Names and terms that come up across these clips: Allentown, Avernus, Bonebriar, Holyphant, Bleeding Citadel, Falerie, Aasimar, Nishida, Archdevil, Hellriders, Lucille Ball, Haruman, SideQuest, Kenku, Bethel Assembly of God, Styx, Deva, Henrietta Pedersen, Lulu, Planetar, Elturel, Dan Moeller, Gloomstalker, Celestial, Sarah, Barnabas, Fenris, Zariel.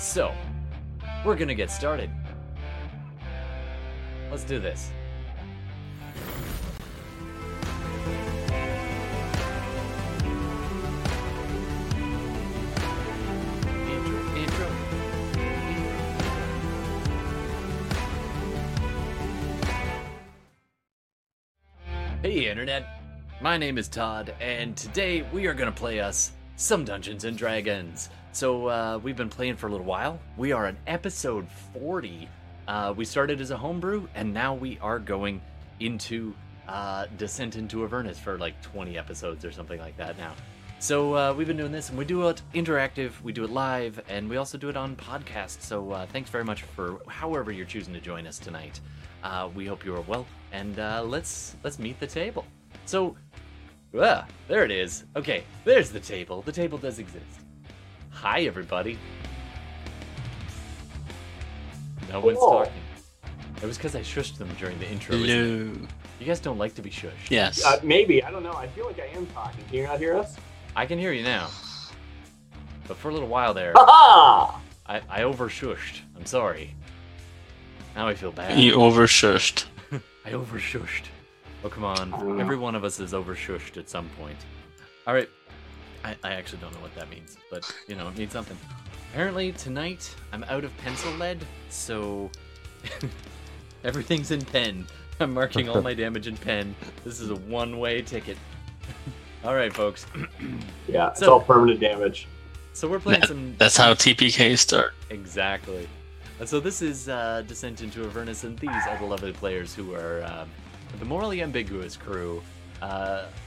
So, we're gonna get started. Let's do this. Hey Internet, my name is Todd, and today we are going to play us some Dungeons & Dragons. So we've been playing for a little while. We are on episode 40. We started as a homebrew, and now we are going into Descent into Avernus for like 20 episodes or something like that now. So we've been doing this, and we do it interactive, we do it live, and we also do it on podcast. So thanks very much for however you're choosing to join us tonight. We hope you are well, and let's meet the table. So, there it is. Okay, there's the table. The table does exist. Hi, everybody. No one's talking. It was because I shushed them during the intro. Hello. You guys don't like to be shushed. Yes. Maybe. I don't know. I feel like I am talking. Can you not hear us? I can hear you now. But for a little while there, I over-shushed. I'm sorry. Now I feel bad. You overshushed. I overshushed. Oh, come on. Every one of us is overshushed at some point. All right. I actually don't know what that means, but, you know, it means something. Apparently, tonight, I'm out of pencil lead, so everything's in pen. I'm marking all my damage in pen. This is a one-way ticket. All right, folks. Yeah, it's all permanent damage. So we're playing some... That's how TPK starts. Exactly. So this is Descent into Avernus, and these are the lovely players who are the morally ambiguous crew.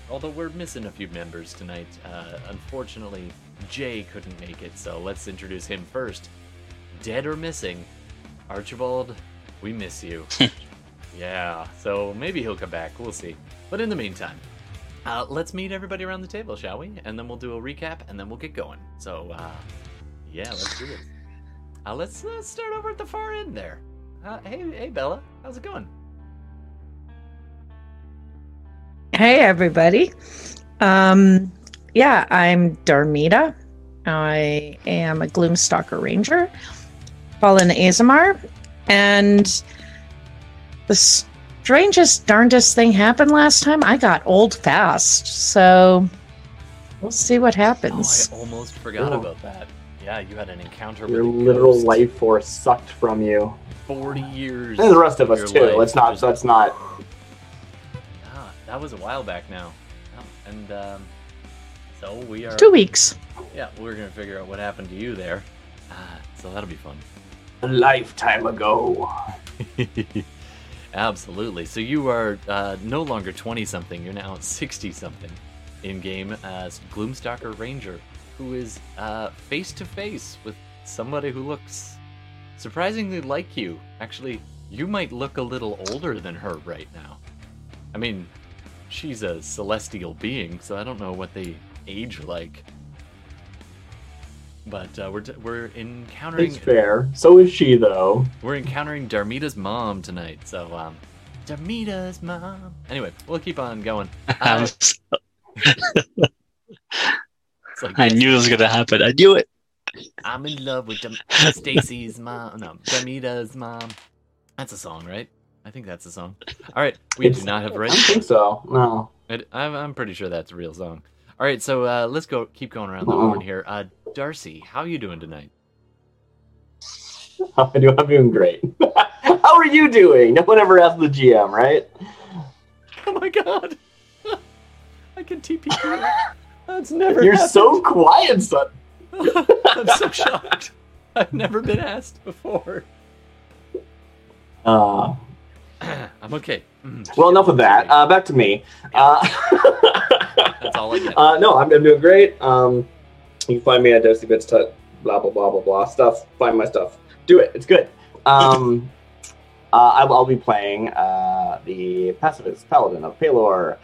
Although we're missing a few members tonight. Unfortunately, Jay couldn't make it, so let's introduce him first. Dead or missing, Archibald, we miss you. Yeah, so maybe he'll come back. We'll see. But in the meantime, let's meet everybody around the table, shall we? And then we'll do a recap, and then we'll get going. So, yeah, let's do it. Let's start over at the far end there. Hey, Bella. How's it going? Hey, everybody. Yeah, I'm Darmida. I am a Gloomstalker Ranger, fallen Aasimar, and the strangest, darndest thing happened last time. I got old fast, so we'll see what happens. Oh, I almost forgot about that. Yeah, you had an encounter with a ghost. Your literal life force sucked from you. 40 years. And the rest of us, too. Let's not. Ah, that was a while back now. And so we are... 2 weeks. Yeah, we're going to figure out what happened to you there. So that'll be fun. A lifetime ago. Absolutely. So you are no longer 20-something. You're now 60-something in-game as Gloomstalker Ranger, who is face-to-face with somebody who looks surprisingly like you. Actually, you might look a little older than her right now. I mean, she's a celestial being, so I don't know what they age like. But we're encountering... It's fair. So is she, though. We're encountering Darmida's mom tonight, so... Darmida's mom... Anyway, we'll keep on going. Like, I knew it was gonna happen. I knew it. I'm in love with Stacy's mom. No, Damita's mom. That's a song, right? I think that's a song. All right, I think so. No, I'm pretty sure that's a real song. All right, so let's go. Keep going around the horn here. Darcy, how are you doing tonight? I'm doing great. How are you doing? No one ever asked the GM, right? Oh my god, I can TPK. That's never You're happened. So quiet, son. I'm so shocked. I've never been asked before. I'm okay. Well, enough of that. Back to me. That's all I get. No, I'm doing great. You can find me at DarcyBitstut, blah, blah, blah, blah, blah, stuff. Find my stuff. Do it. It's good. I'll be playing the pacifist paladin of Pelor,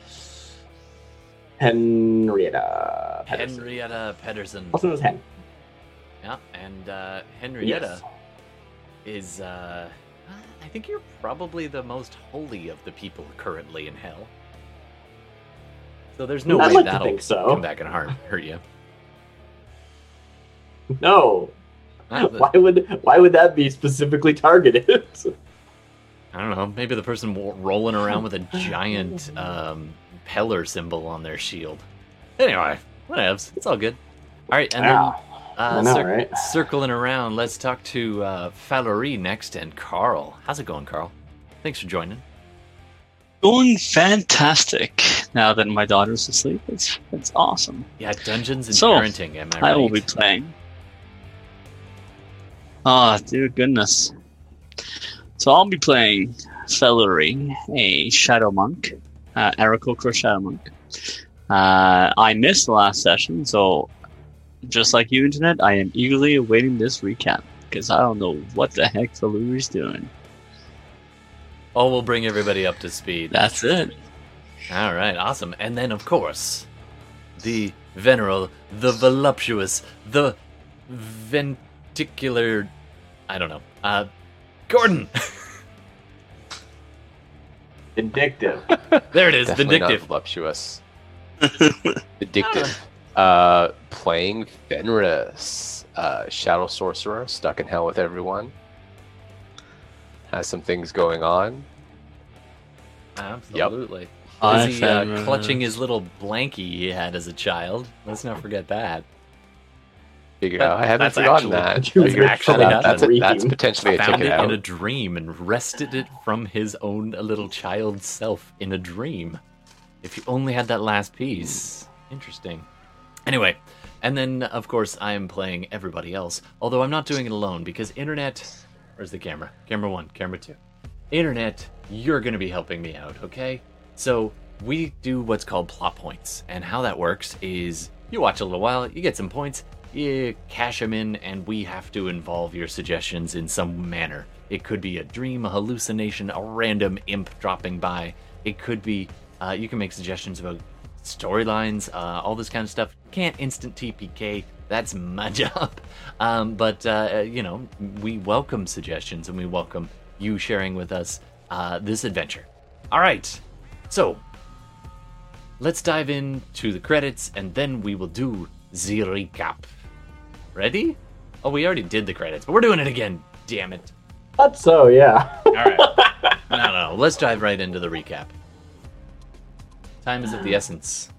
Henrietta Pedersen. Henrietta Pedersen. Also known as Hen. Yeah, and Henrietta is, I think you're probably the most holy of the people currently in hell. So there's no way that'll come back and hurt you. No. Why would that be specifically targeted? I don't know. Maybe the person rolling around with a giant Pelor symbol on their shield. Anyway, whatevs. It's all good. All right, and then circling around, let's talk to Falerie next and Carl. How's it going, Carl? Thanks for joining. Going fantastic now that my daughter's asleep. It's awesome. Yeah, Dungeons and Parenting, am I right? I will be playing. Oh, dear goodness. So I'll be playing Falerie, a Shadow Monk, Arakocra Shadow Monk. I missed the last session, so just like you, Internet, I am eagerly awaiting this recap, because I don't know what the heck Falerie's doing. Oh, we'll bring everybody up to speed. That's it. All right, awesome. And then, of course, the veneral, the voluptuous, the venticular... I don't know. Gordon! Vindictive. There it is, definitely vindictive. Not voluptuous. Vindictive. Playing Fenris, Shadow Sorcerer, stuck in hell with everyone. Has some things going on. Absolutely. Yep. Is he clutching his little blankie he had as a child? Let's not forget that. I haven't forgotten that. That's potentially a ticket out. Found it in a dream and wrested it from his own little child self in a dream. If you only had that last piece. Interesting. Anyway, and then, of course, I am playing everybody else. Although I'm not doing it alone because Internet... Where's the camera? Camera one, camera two. Internet, you're going to be helping me out, okay? So we do what's called plot points. And how that works is you watch a little while, you get some points, you cash them in, and we have to involve your suggestions in some manner. It could be a dream, a hallucination, a random imp dropping by. It could be, you can make suggestions about storylines, all this kind of stuff. Can't instant TPK. That's my job. But we welcome suggestions and we welcome you sharing with us this adventure. All right. So let's dive into the credits and then we will do the recap. Ready? Oh, we already did the credits, but we're doing it again. Damn it. That's so, yeah. All right. No. Let's dive right into the recap. Time is of the essence.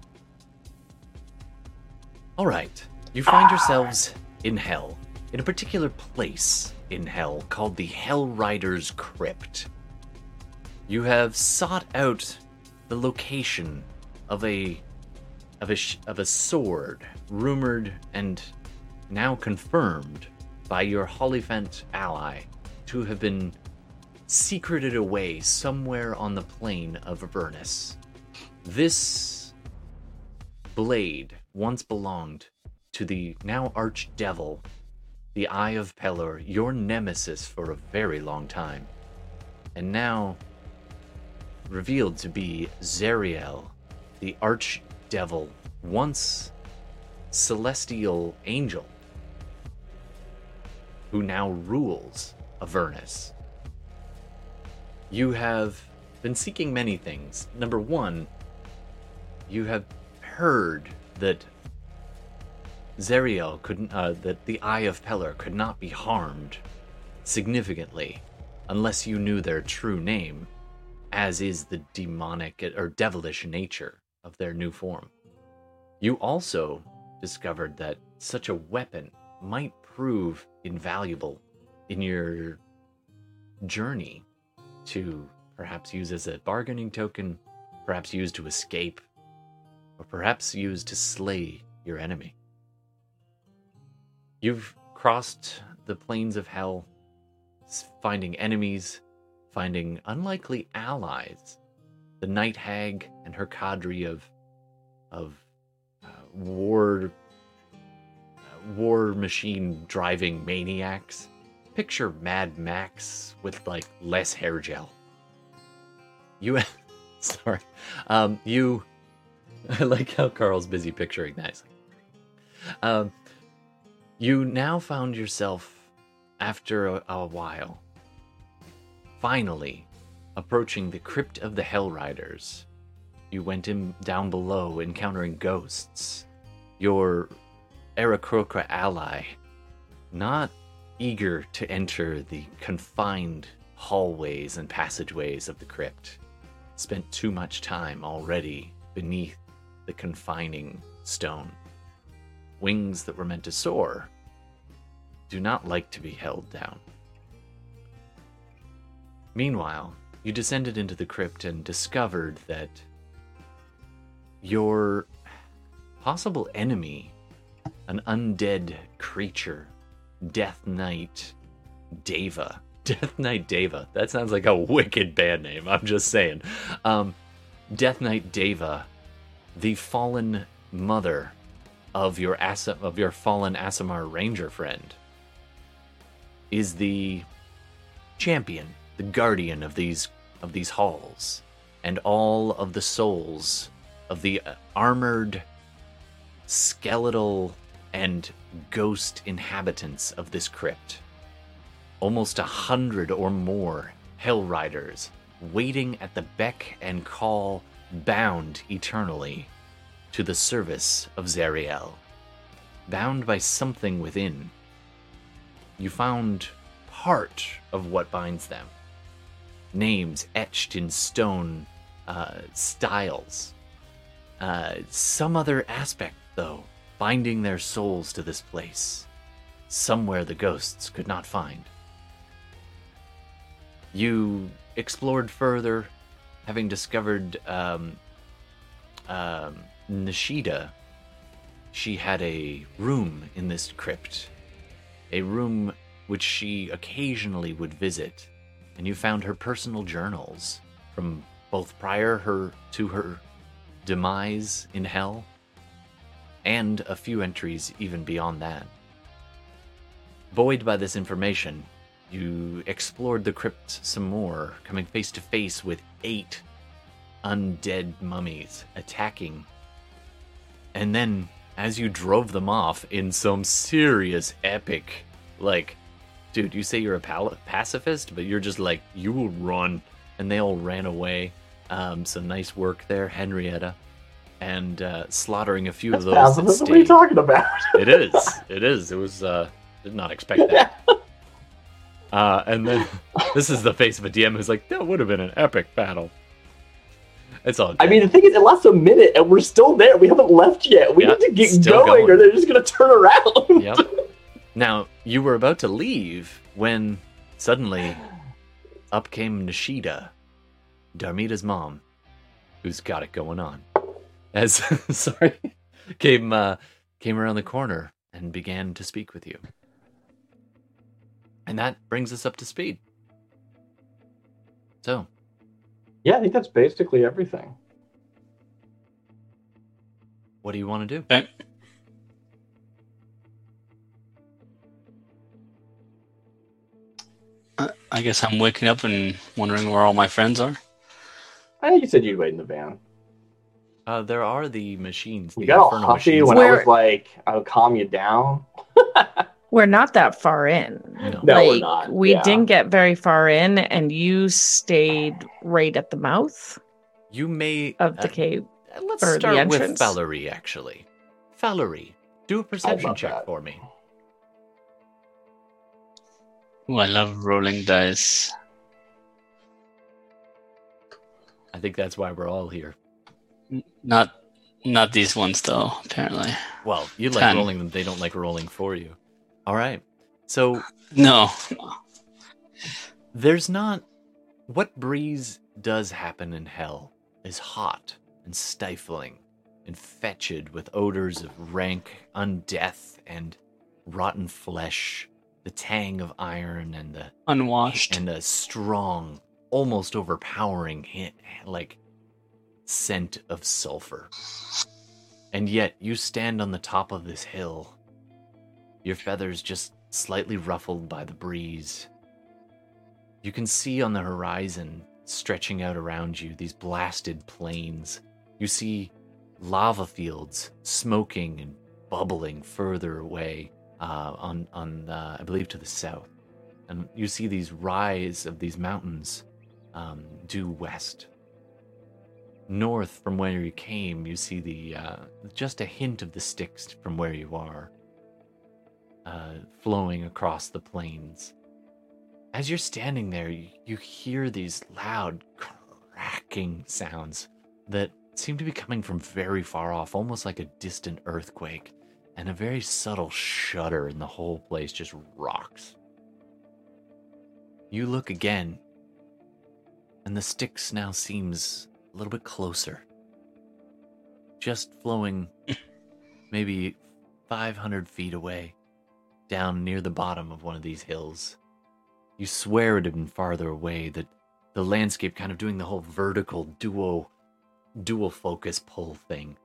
All right. You find yourselves in hell, in a particular place in hell called the Hellriders Crypt. You have sought out the location of a sword, rumored and now confirmed by your Hollyphant ally to have been secreted away somewhere on the plain of Avernus. This blade once belonged to the now Archdevil, the Eye of Pelor, your nemesis for a very long time, and now revealed to be Zariel, the Archdevil, once Celestial Angel, who now rules Avernus. You have been seeking many things. Number one, you have heard that Zariel couldn't, that the Eye of Pelor could not be harmed significantly unless you knew their true name, as is the demonic or devilish nature of their new form. You also discovered that such a weapon might prove invaluable in your journey to perhaps use as a bargaining token, perhaps used to escape, or perhaps used to slay your enemy. You've crossed the plains of hell, finding enemies, finding unlikely allies. The Night Hag and her cadre of war machine driving maniacs. Picture Mad Max with less hair gel. You, sorry, you. I like how Carl's busy picturing that. You now found yourself, after a while, finally approaching the crypt of the Hellriders. You went in down below, encountering ghosts. Your Arakocra ally, not eager to enter the confined hallways and passageways of the crypt. Spent too much time already beneath the confining stone. Wings that were meant to soar do not like to be held down. Meanwhile, you descended into the crypt and discovered that your possible enemy, an undead creature, Death Knight Deva. Death Knight Deva. That sounds like a wicked band name, I'm just saying. Death Knight Deva, the fallen mother of your fallen Aasimar Ranger friend, is the champion, the guardian of these halls, and all of the souls of the armored, skeletal, and ghost inhabitants of this crypt. Almost 100 or more Hellriders, waiting at the beck and call, bound eternally to the service of Zariel. Bound by something within, you found part of what binds them. Names etched in stone styles. Some other aspect, though, binding their souls to this place. Somewhere the ghosts could not find. You explored further, having discovered Nishida. She had a room in this crypt. A room which she occasionally would visit. And you found her personal journals from both prior to her demise in hell, and a few entries even beyond that. Buoyed by this information, you explored the crypt some more, coming face to face with 8 undead mummies attacking. And then, as you drove them off in some serious epic, like, dude, you say you're a pacifist, but you're just like, you will run, and they all ran away. So nice work there, Henrietta. And slaughtering a few of those. Pacifist? What are you talking about? It is. It was, did not expect that. And then, this is the face of a DM who's like, that would have been an epic battle. It's all good. I mean, the thing is, it lasts a minute, and we're still there. We haven't left yet. We need to get going, or they're just going to turn around. Yep. Now, you were about to leave when, suddenly, up came Nishida, Darmida's mom, who's got it going on. As came around the corner and began to speak with you, and that brings us up to speed. So, yeah, I think that's basically everything. What do you want to do? I guess I'm waking up and wondering where all my friends are. I think you said you'd wait in the van. There are the machines. You got all huffy when I was like, I'll calm you down. We're not that far in. No, we're not. We didn't get very far in, and you stayed right at the mouth. You may of the cave. Let's start with Falerie, actually. Falerie, do a perception check for me. Ooh, I love rolling dice. I think that's why we're all here. Not these ones, though, apparently. Well, you like 10. Rolling them. They don't like rolling for you. All right. So... No. There's not... What breeze does happen in hell is hot and stifling and fetid with odors of rank undeath and rotten flesh, the tang of iron and the... Unwashed. And a strong, almost overpowering hint, like... scent of sulfur. And yet you stand on the top of this hill, your feathers just slightly ruffled by the breeze. You can see on the horizon, stretching out around you, these blasted plains. You see lava fields smoking and bubbling further away on I believe to the south, and you see these rise of these mountains due west. North from where you came, you see the just a hint of the Styx from where you are. flowing across the plains. As you're standing there, you hear these loud cracking sounds that seem to be coming from very far off, almost like a distant earthquake, and a very subtle shudder, and the whole place just rocks. You look again, and the Styx now seems a little bit closer, just flowing maybe 500 feet away, down near the bottom of one of these hills. You swear it had been farther away, that the landscape kind of doing the whole vertical dual focus pull thing,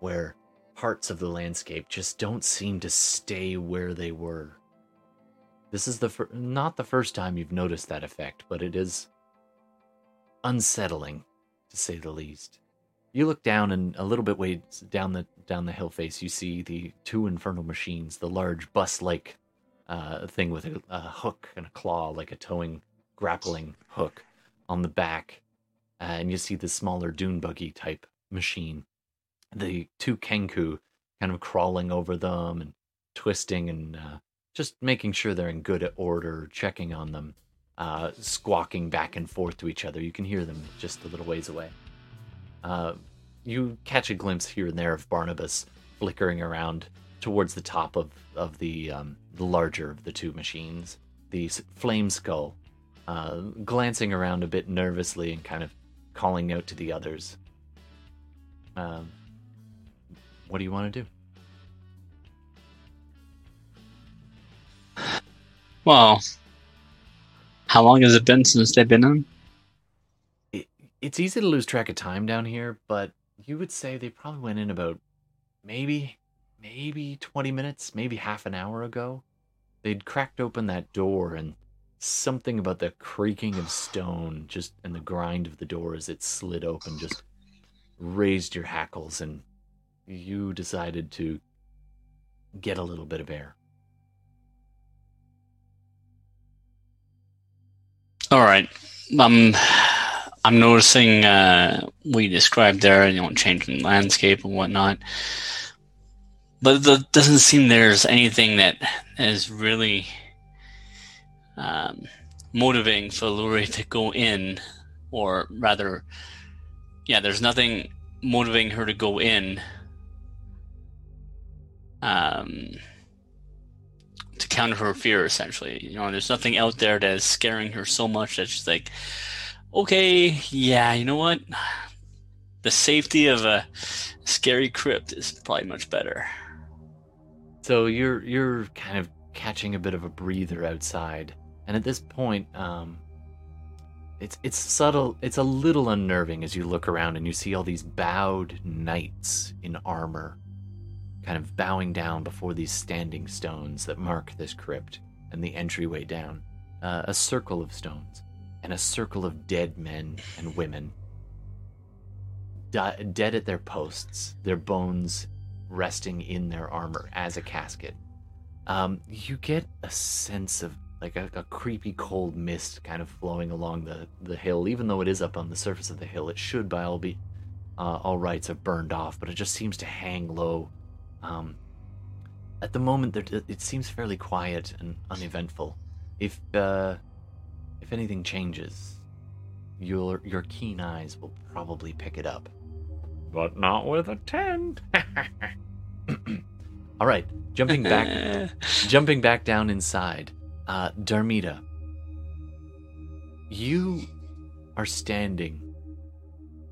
where parts of the landscape just don't seem to stay where they were. This is not the first time you've noticed that effect, but it is unsettling, to say the least. You look down, and a little bit way down the hill face, you see the two infernal machines, the large bus-like thing with a hook and a claw, like a towing, grappling hook on the back. And you see the smaller dune buggy type machine. The two Kenku kind of crawling over them and twisting and just making sure they're in good order, checking on them, squawking back and forth to each other. You can hear them just a little ways away. You catch a glimpse here and there of Barnabas flickering around towards the top of the larger of the two machines, the Flame Skull, glancing around a bit nervously and kind of calling out to the others. What do you want to do? Well, how long has it been since they've been in? It's easy to lose track of time down here, but you would say they probably went in about maybe 20 minutes, maybe half an hour ago. They'd cracked open that door, and something about the creaking of stone just and the grind of the door as it slid open just raised your hackles, and you decided to get a little bit of air. All right. I'm noticing we described there, you know, changing landscape and whatnot. But it doesn't seem there's anything that is really motivating Falerie to go in, or rather, yeah, there's nothing motivating her to go in to counter her fear, essentially. You know, there's nothing out there that is scaring her so much that she's like, okay, yeah, you know what? The safety of a scary crypt is probably much better. So you're kind of catching a bit of a breather outside, and at this point, it's subtle. It's a little unnerving as you look around and you see all these bowed knights in armor, kind of bowing down before these standing stones that mark this crypt and the entryway down, a circle of stones. And a circle of dead men and women, dead at their posts, their bones resting in their armor as a casket. You get a sense of like a creepy cold mist kind of flowing along the hill. Even though it is up on the surface of the hill, it should by all rights have burned off, but it just seems to hang low. At the moment, it seems fairly quiet and uneventful. If anything changes, your keen eyes will probably pick it up. But not with a 10. All right, jumping back down inside. Darmida, you are standing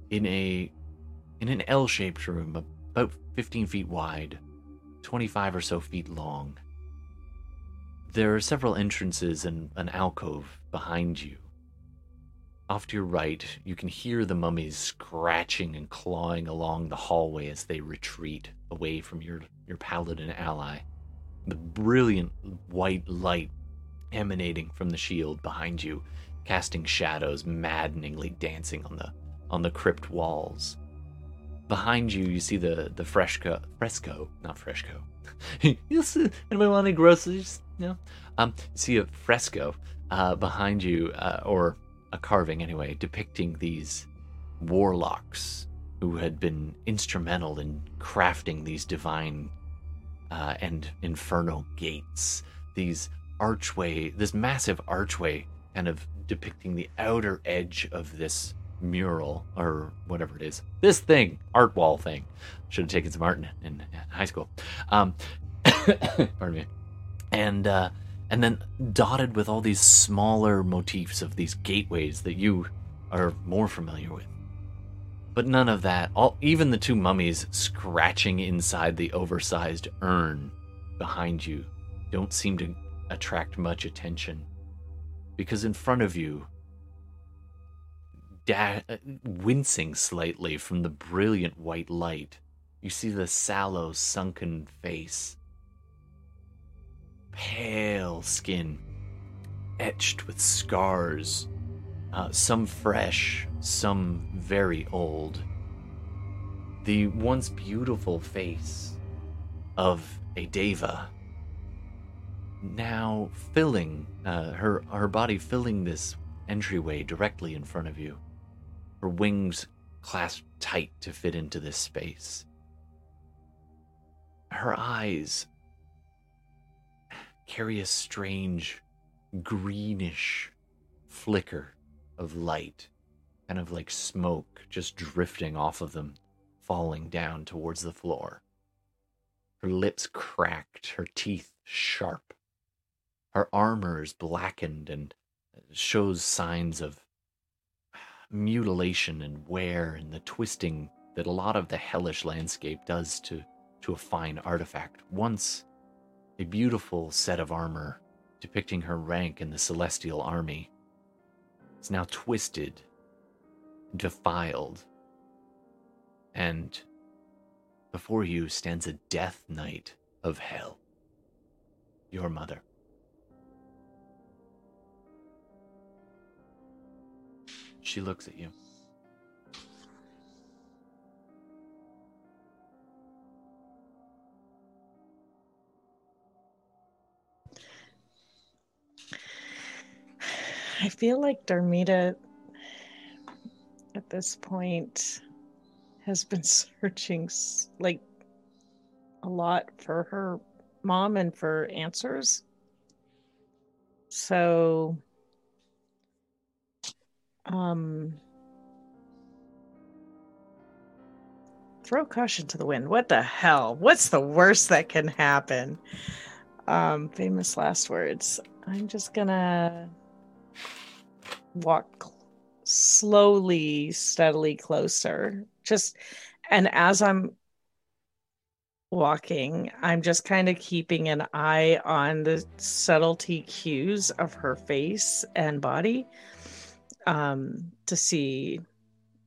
in an L-shaped room about 15 feet wide, 25 or so feet long. There are several entrances and an alcove behind you. Off to your right, you can hear the mummies scratching and clawing along the hallway as they retreat away from your paladin ally. The brilliant white light emanating from the shield behind you, casting shadows maddeningly dancing on the crypt walls. Behind you, you see the fresco. You'll see, anybody want any groceries? No. See a fresco behind you, or a carving anyway, depicting these warlocks who had been instrumental in crafting these divine and infernal gates. These archway, this massive archway kind of depicting the outer edge of this mural or whatever it is. This thing, art wall thing. Should have taken some art in high school. Pardon me. And then dotted with all these smaller motifs of these gateways that you are more familiar with. But none of that, even the two mummies scratching inside the oversized urn behind you don't seem to attract much attention. Because in front of you, wincing slightly from the brilliant white light, you see the sallow, sunken face. Pale skin, etched with scars, some fresh, some very old. The once beautiful face of a Deva now filling, her body filling this entryway directly in front of you. Her wings clasped tight to fit into this space. Her eyes carry a strange greenish flicker of light, kind of like smoke just drifting off of them, falling down towards the floor. Her lips cracked, her teeth sharp. Her armor is blackened and shows signs of mutilation and wear and the twisting that a lot of the hellish landscape does to a fine artifact. Once a beautiful set of armor depicting her rank in the Celestial Army, it's now twisted, defiled, and before you stands a death knight of hell, your mother. She looks at you. I feel like Darmida at this point has been searching like a lot for her mom and for answers. So throw caution to the wind. What the hell? What's the worst that can happen? Famous last words. I'm just gonna walk slowly, steadily closer. And as I'm walking, I'm just kind of keeping an eye on the subtlety cues of her face and body. To see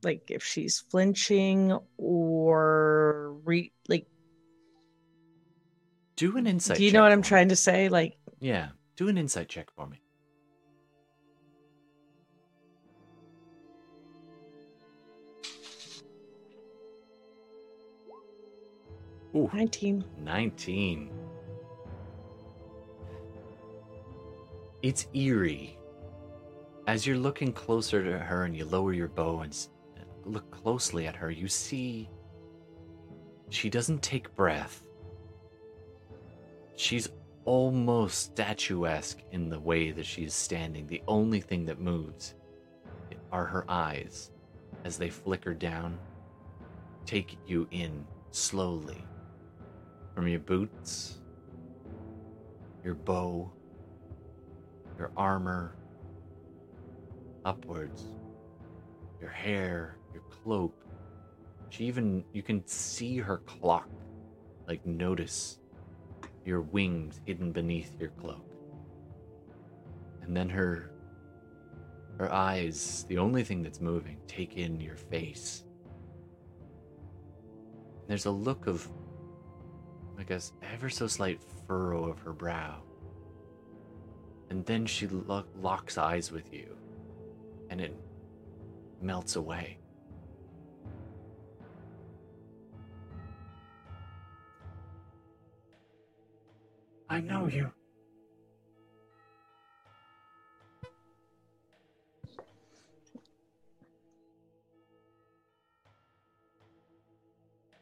like if she's flinching or do an insight check. Do you know what I'm trying to say? Like, yeah, do an insight check for me. Ooh, 19. It's eerie. As you're looking closer to her and you lower your bow and look closely at her, you see she doesn't take breath. She's almost statuesque in the way that she's standing. The only thing that moves are her eyes as they flicker down, take you in slowly from your boots, your bow, your armor, upwards, your hair, your cloak. You can see her clock, like notice your wings hidden beneath your cloak. And then her eyes, the only thing that's moving, take in your face. There's a look of, I guess, ever so slight furrow of her brow. And then she locks eyes with you. And it melts away. I know you.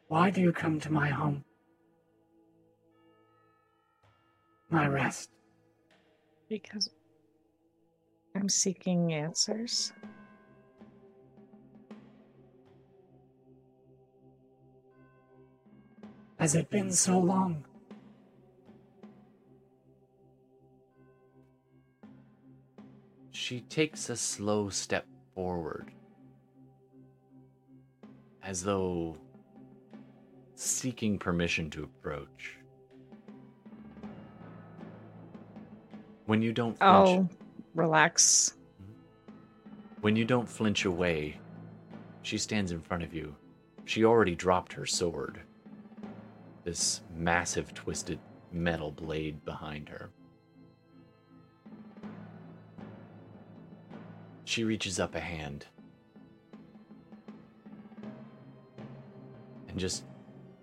Why do you come to my home? my rest? Because I'm seeking answers. Has it been so long? She takes a slow step forward, as though seeking permission to approach. When you don't flinch... relax. When you don't flinch away, she stands in front of you. She already dropped her sword. This massive twisted metal blade behind her. She reaches up a hand and just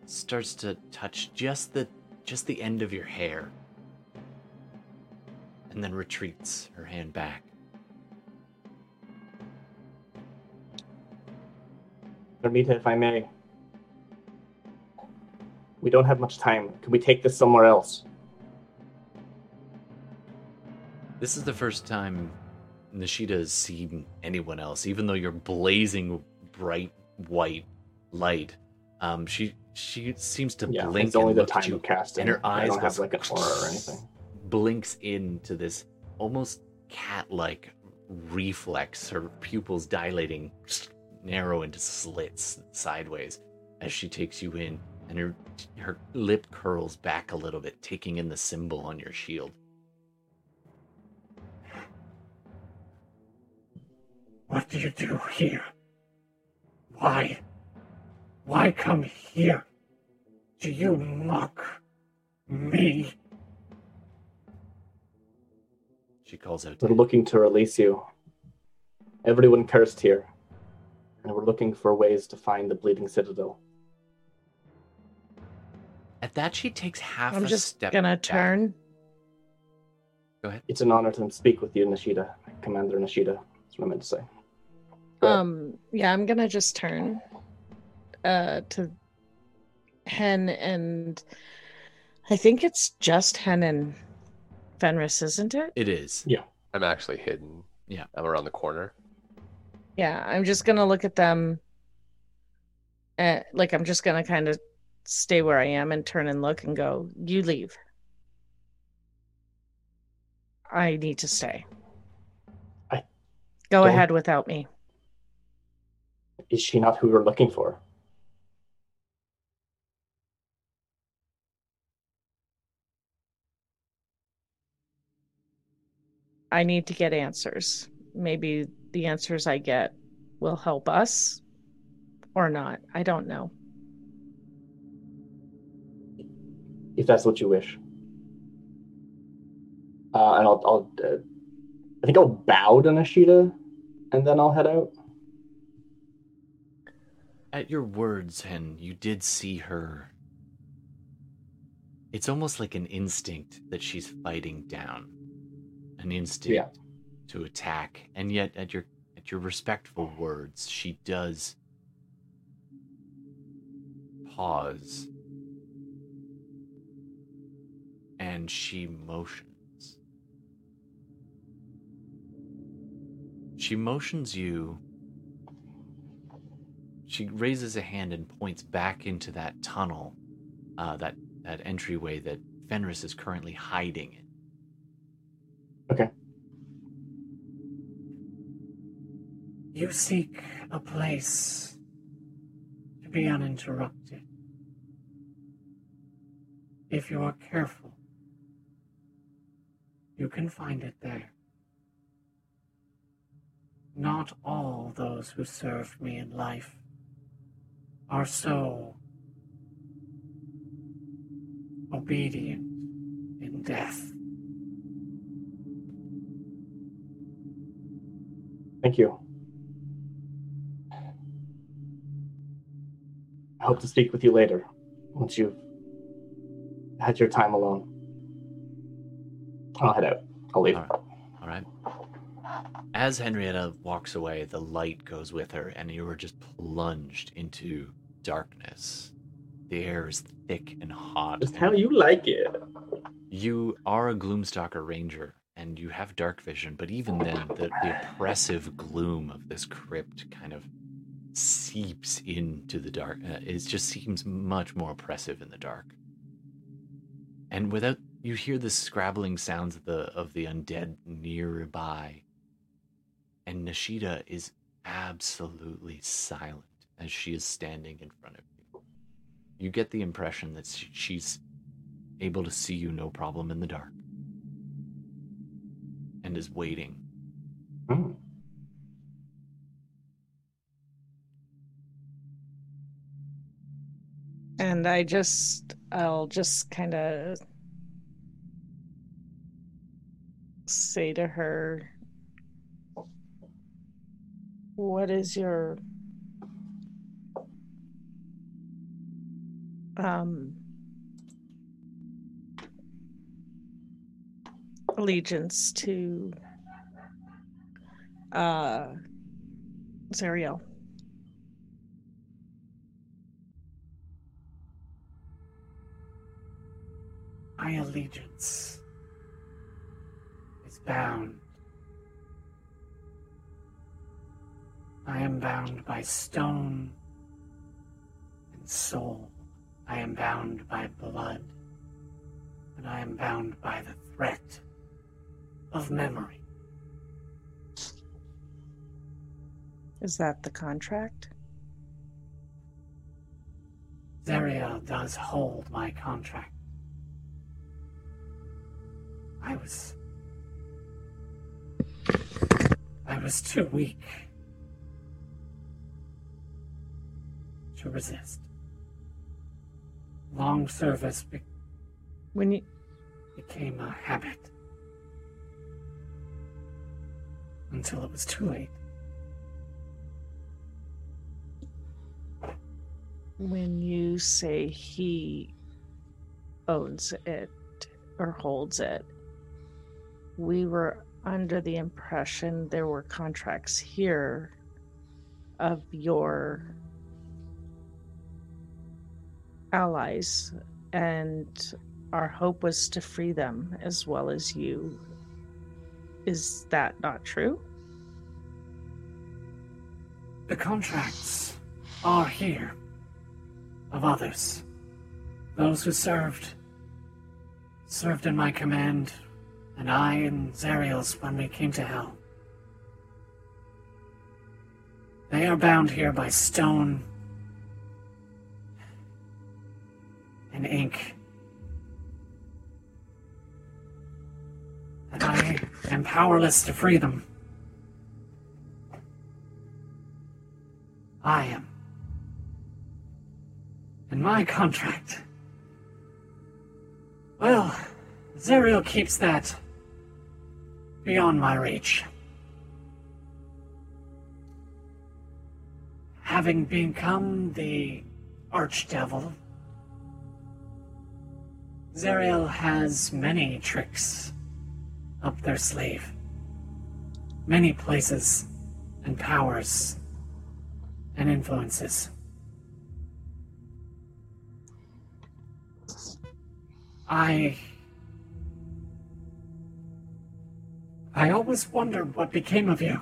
starts to touch just the end of your hair, and then retreats her hand back. Darmida, if I may, we don't have much time. Can we take this somewhere else? This is the first time Nishida has seen anyone else, even though you're blazing bright white light. She seems to blink. It's only the time you cast it, and her eyes have like an aura or anything. Blinks into this almost cat-like reflex, her pupils dilating, narrow into slits sideways as she takes you in, and her lip curls back a little bit, taking in the symbol on your shield. What do you do here? Why come here? Do you mock me? She calls out. We're looking to release you. Everyone cursed here. And we're looking for ways to find the Bleeding Citadel. At that, she takes half a step back. I'm just gonna turn. Go ahead. It's an honor to speak with you, Nishida. Commander Nishida. That's what I meant to say. I'm gonna just turn to Hen, and I think it's just Hen and Fenris, isn't it? It is. Yeah. I'm actually hidden. Yeah. I'm around the corner. Yeah, I'm just gonna look at them. I'm just gonna kind of stay where I am and turn and look and go, you leave. I need to stay. Go ahead without me. Is she not who we're looking for? I need to get answers. Maybe the answers I get will help us or not. I don't know. If that's what you wish. And I'll bow to Nishida. And then I'll head out. At your words, Hen, you did see her. It's almost like an instinct that she's fighting down. An instinct to attack. And yet at your respectful words, she does pause. And she motions. She motions you. She raises a hand and points back into that tunnel, that entryway that Fenris is currently hiding in. Okay. You seek a place to be uninterrupted. If you are careful, you can find it there. Not all those who served me in life are so obedient in death. Thank you. I hope to speak with you later, once you've had your time alone. I'll head out. I'll leave. All right. As Henrietta walks away, the light goes with her, and you are just plunged into darkness. The air is thick and hot. Just how you like it. you are a Gloomstalker Ranger, and you have dark vision, but even then, the oppressive gloom of this crypt kind of seeps into the dark. It just seems much more oppressive in the dark. And without, you hear the scrabbling sounds of the undead nearby, and Nishida is absolutely silent as she is standing in front of you. You get the impression that she's able to see you no problem in the dark, and is waiting. Mm. And I'll just kind of say to her, what is your allegiance to Zariel? My allegiance is bound. I am bound by stone and soul. I am bound by blood. And I am bound by the threat of memory. Is that the contract? Zariel does hold my contract. I was too weak to resist. Long service became a habit until it was too late. When you say he owns it or holds it, we were under the impression there were contracts here of your allies, and our hope was to free them as well as you. Is that not true? The contracts are here of others. Those who served in my command, and I and Zariel's when we came to Hell. They are bound here by stone and ink. And I am powerless to free them. I am. And my contract, well, Zariel keeps that beyond my reach. Having become the Archdevil, Zariel has many tricks up their sleeve, many places and powers and influences. I always wondered what became of you.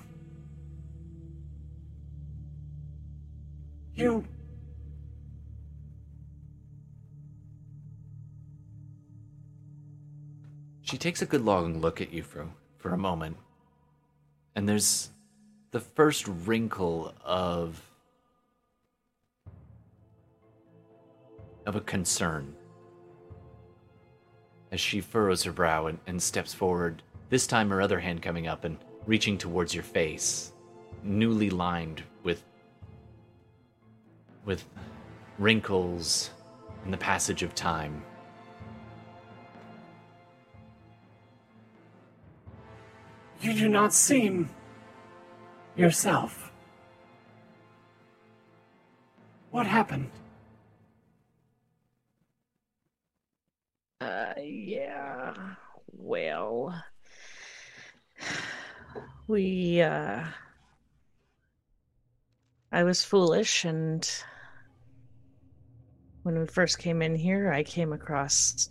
She takes a good long look at you for a moment, and there's the first wrinkle of a concern as she furrows her brow and steps forward, this time her other hand coming up and reaching towards your face, newly lined with wrinkles and the passage of time. You do not seem yourself. What happened? Yeah, well, I was foolish, and when we first came in here, I came across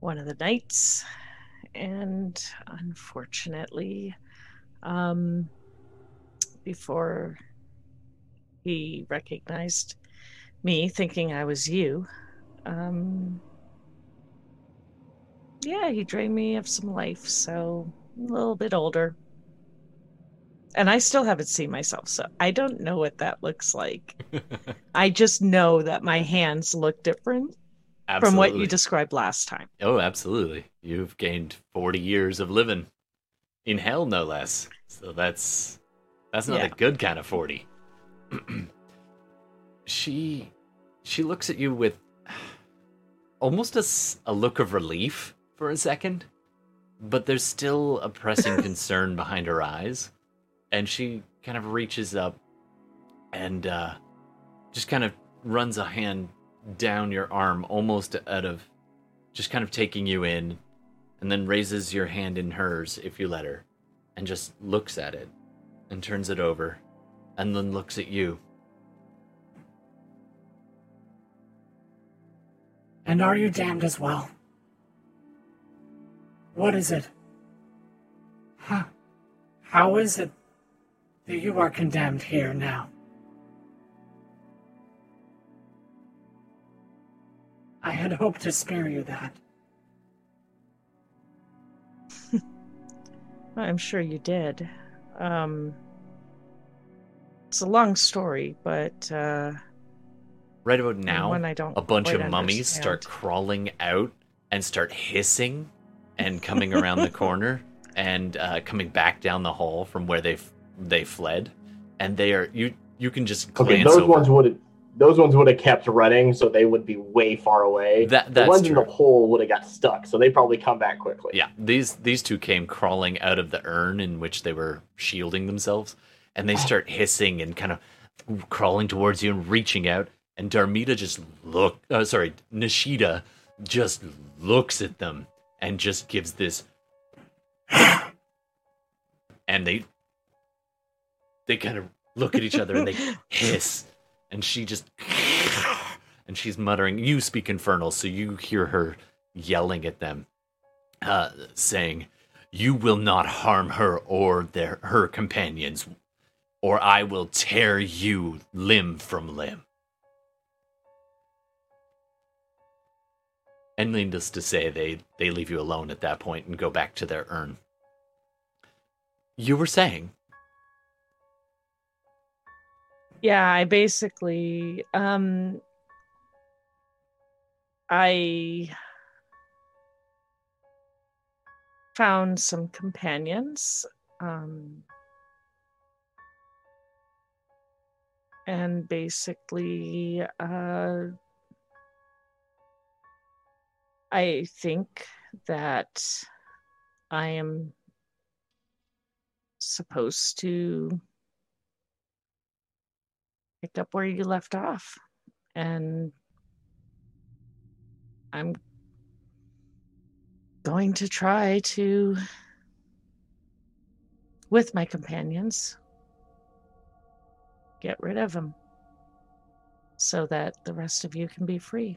one of the knights, and unfortunately, before he recognized me, thinking I was you, he drained me of some life, so I'm a little bit older. And I still haven't seen myself, so I don't know what that looks like. I just know that my hands look different from what you described last time. Oh, absolutely. You've gained 40 years of living in hell, no less. So that's not a good kind of 40. She looks at you with almost a look of relief for a second, but there's still a pressing concern behind her eyes. And she kind of reaches up and just kind of runs a hand down your arm, almost out of just kind of taking you in, and then raises your hand in hers if you let her, and just looks at it and turns it over and then looks at you. And are you damned as well? What is it? Huh? How is it? You are condemned here now. I had hoped to spare you that. I'm sure you did. It's a long story, but... right about now, a bunch of mummies start crawling out and start hissing and coming around the corner and coming back down the hall from where they fled, and they are you can just glance over. Those ones would have kept running, so they would be way far away. The ones in the hole would have got stuck, so they probably come back quickly. Yeah, these two came crawling out of the urn in which they were shielding themselves, and they start hissing and kind of crawling towards you and reaching out. And Nishida just looks at them and just gives this, and they kind of look at each other and they hiss, and she just, and she's muttering. You speak infernal, so you hear her yelling at them, saying, "You will not harm her or her companions, or I will tear you limb from limb." And needless to say, they leave you alone at that point and go back to their urn. You were saying... Yeah, I basically, I found some companions, and basically, I think that I am supposed to pick up where you left off, and I'm going to try to, with my companions, get rid of them so that the rest of you can be free.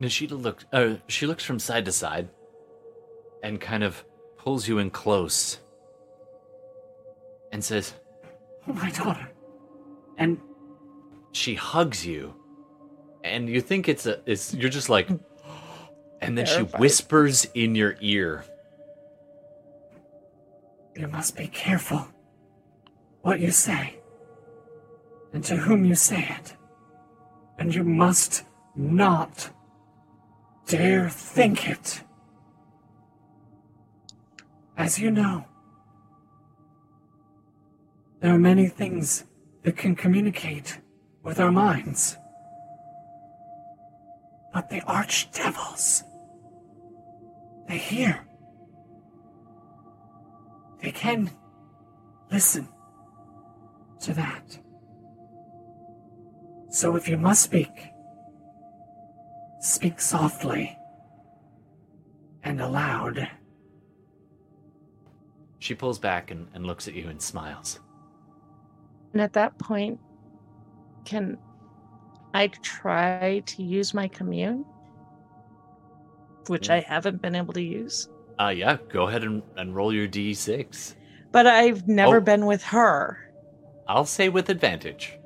Nishida looks from side to side and kind of pulls you in close and says, "Oh, my daughter." And she hugs you, and you think you're just like, and then terrified. She whispers in your ear, "You must be careful what you say and to whom you say it. And you must not dare think it. As you know, there are many things that can communicate with our minds. But the archdevils, they hear. They can listen to that. So if you must speak, speak softly and aloud." She pulls back and looks at you and smiles. And at that point, can I try to use my commune? which I haven't been able to use. Yeah, go ahead and roll your D6. But I've never been with her. I'll say with advantage.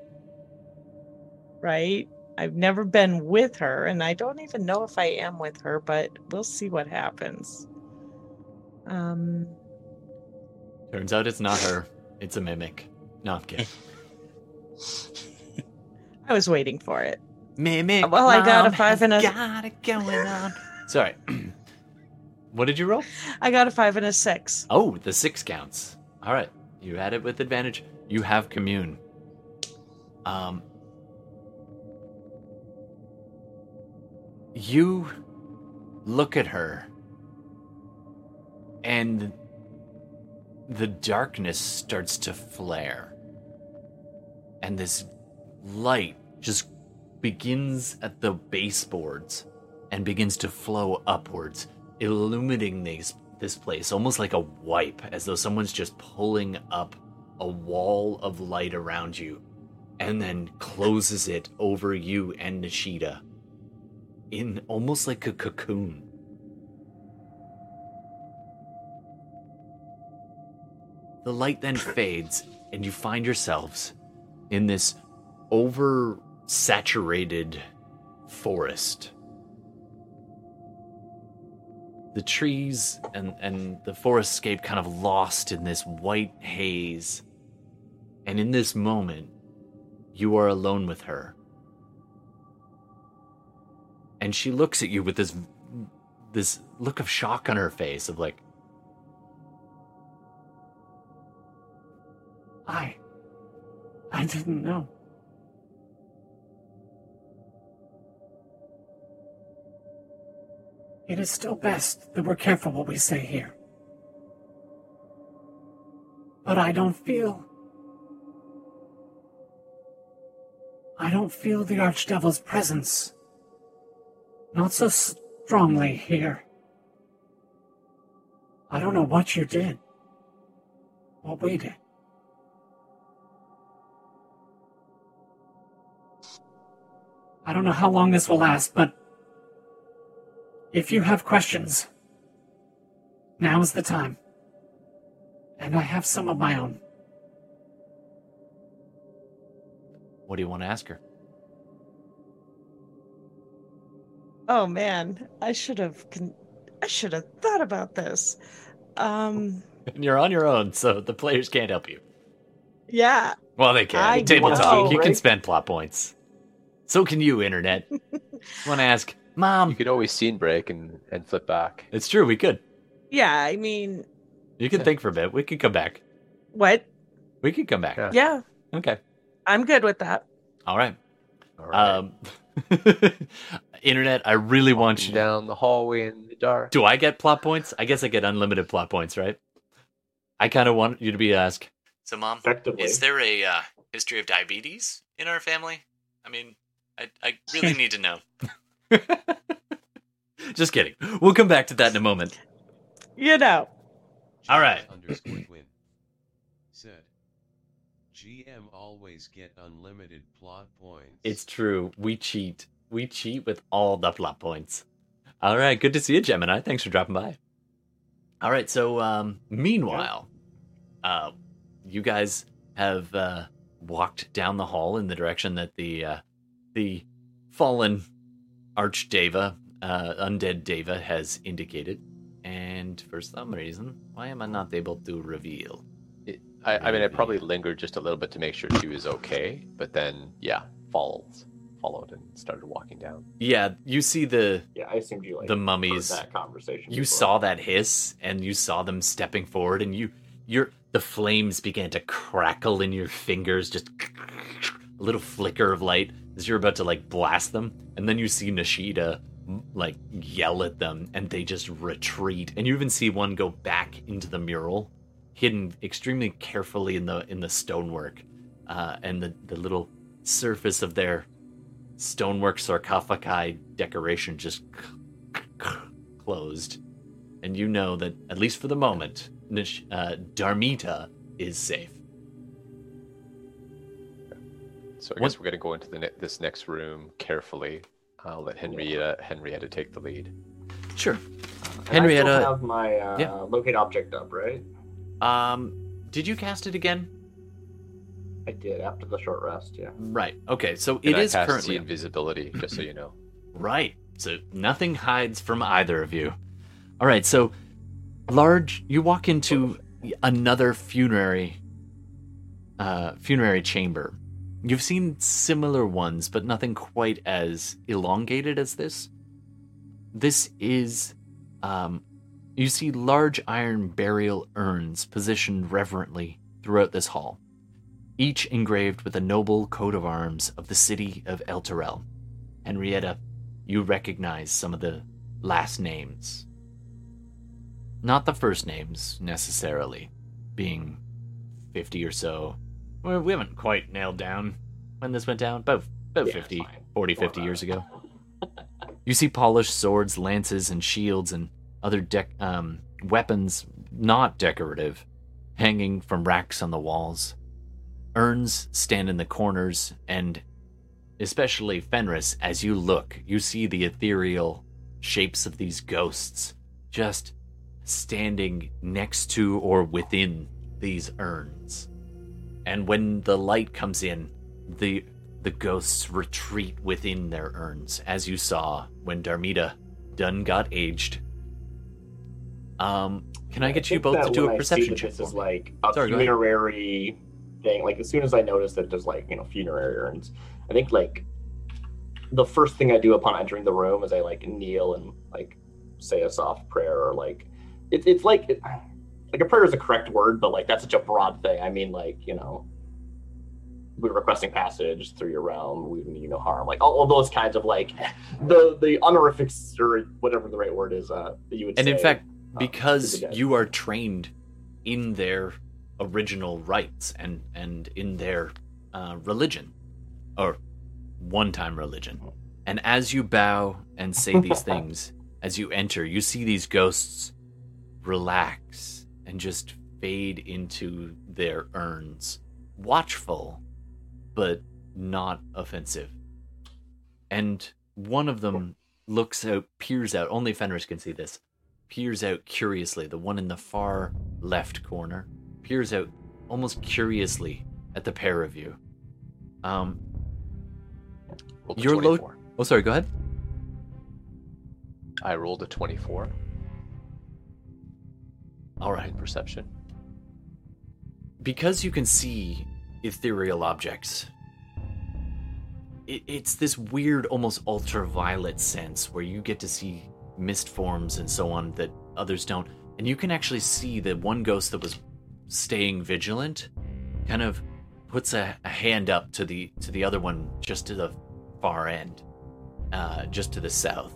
Right? I've never been with her, and I don't even know if I am with her, but we'll see what happens. Turns out it's not her. It's a mimic. No, I'm kidding. I was waiting for it. Mimic. Well, I got a 5 and a... got it going on. Sorry. What did you roll? I got a 5 and a 6. Oh, the 6 counts. All right. You had it with advantage. You have commune. You look at her, and the darkness starts to flare. And this light just begins at the baseboards and begins to flow upwards, illuminating this place, almost like a wipe, as though someone's just pulling up a wall of light around you, and then closes it over you and Nishida in almost like a cocoon. The light then fades, and you find yourselves in this oversaturated forest. The trees and the forestscape kind of lost in this white haze. And in this moment, you are alone with her. And she looks at you with this look of shock on her face of like, I didn't know. It is still best that we're careful what we say here. But I don't feel the Archdevil's presence. Not so strongly here. I don't know what you did. What we did. I don't know how long this will last, but if you have questions, now is the time. And I have some of my own. What do you want to ask her? Oh man, I should have thought about this. And you're on your own, so the players can't help you. Yeah. Well, they can. Table talk. You can spend plot points. So can you, Internet. Want to ask, Mom? You could always scene break and flip back. It's true, we could. Yeah, I mean... You can think for a bit. We could come back. What? We could come back. Yeah. Okay. I'm good with that. All right. Internet, I really want you... down the hallway in the dark. Do I get plot points? I guess I get unlimited plot points, right? I kind of want you to be asked. So, Mom, is there a history of diabetes in our family? I mean, I really need to know. Just kidding. We'll come back to that in a moment. You know. All right. _win said, GM always get unlimited plot points. It's true. We cheat. We cheat with all the plot points. All right. Good to see you, Gemini. Thanks for dropping by. All right. So, meanwhile, you guys have... walked down the hall in the direction that the fallen Archdeva, undead Deva, has indicated. And for some reason, why am I not able to reveal? I probably lingered just a little bit to make sure she was okay, but then, followed and started walking down. Yeah, you see I assumed you the mummies. Heard that conversation. You saw that hiss, and you saw them stepping forward, and the flames began to crackle in your fingers, just a little flicker of light as you're about to, blast them. And then you see Nishida, yell at them, and they just retreat. And you even see one go back into the mural, hidden extremely carefully in the stonework. And the little surface of their stonework sarcophagi decoration just closed. And you know that, at least for the moment... Darmida is safe. So I guess we're going to go into this next room carefully. I'll let Henrietta take the lead. Sure. Henrietta, I still have my locate object up, right? Did you cast it again? I did after the short rest. Yeah. Right. Okay. So it is currently invisibility, just so you know. Right. So nothing hides from either of you. All right. So, large. You walk into another funerary chamber. You've seen similar ones, but nothing quite as elongated as this. This is, you see large iron burial urns positioned reverently throughout this hall, each engraved with a noble coat of arms of the city of Elturel. Henrietta, you recognize some of the last names. Not the first names, necessarily, being 50 or so. Well, we haven't quite nailed down when this went down. About 50 years ago. You see polished swords, lances, and shields, and other weapons not decorative, hanging from racks on the walls. Urns stand in the corners, and especially Fenris, as you look, you see the ethereal shapes of these ghosts just standing next to or within these urns. And when the light comes in, the ghosts retreat within their urns, as you saw when Darmida Dunn got aged. Can I get you both to do a perception check? This is like a funerary thing. Like, as soon as I notice that there's funerary urns, I think the first thing I do upon entering the room is I kneel and say a soft prayer, or it's like a prayer is the correct word, but that's such a broad thing. I mean, we're requesting passage through your realm, we mean you no harm, all those kinds of the honorifics or whatever the right word is that you would say. And in fact, because you are trained in their original rites and in their religion, or one-time religion, and as you bow and say these things, as you enter, you see these ghosts relax and just fade into their urns, watchful but not offensive. And one of them peers out, only Fenris can see this, peers out curiously, the one in the far left corner, peers out almost curiously at the pair of you. You're low. Oh, sorry, go ahead. I rolled a 24. All right, perception. Because you can see ethereal objects, it's this weird, almost ultraviolet sense where you get to see mist forms and so on that others don't. And you can actually see that one ghost that was staying vigilant kind of puts a hand up to the other one, just to the far end, just to the south.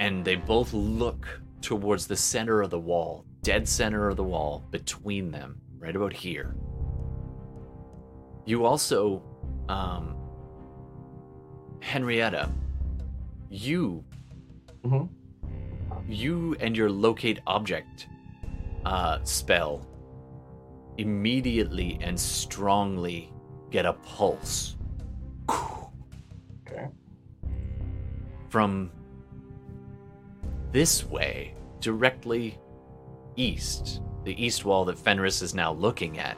And they both look towards the center of the wall, dead center of the wall, between them, right about here. You also, Henrietta, you and your locate object spell immediately and strongly get a pulse. Okay. From this way, directly east, the east wall that Fenris is now looking at.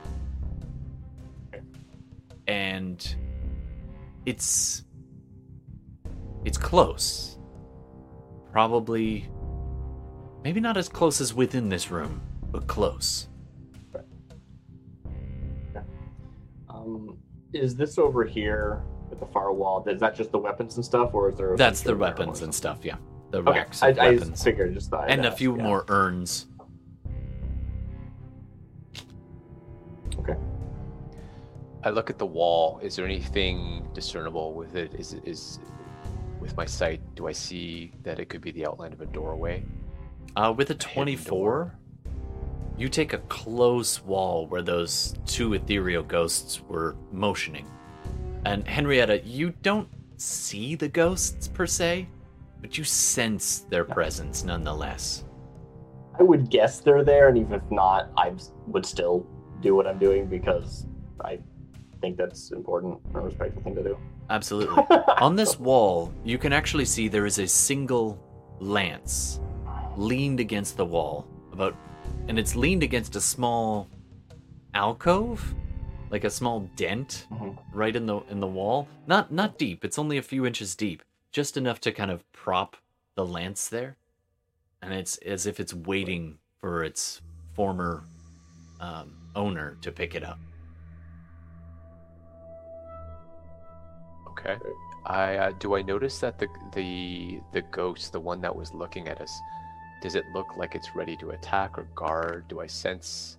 And it's close. Probably, maybe not as close as within this room, but close. Right. Okay. Is this over here at the far wall? Is that just the weapons and stuff, or is there? That's the weapons and stuff. Yeah, the racks. Okay, I figured just that. And a few more urns. Okay. I look at the wall. Is there anything discernible with it? Is with my sight, do I see that it could be the outline of a doorway? With a 24, you take a close wall where those two ethereal ghosts were motioning. And Henrietta, you don't see the ghosts per se, but you sense their presence nonetheless. I would guess they're there, and even if not, I would still do what I'm doing because I think that's important and a respectful thing to do. Absolutely. On this wall, you can actually see there is a single lance leaned against the wall, and it's leaned against a small alcove, like a small dent right in the wall. Not deep. It's only a few inches deep, just enough to kind of prop the lance there, and it's as if it's waiting for its former owner to pick it up. Okay. Do I notice that the ghost, the one that was looking at us, does it look like it's ready to attack or guard? Do I sense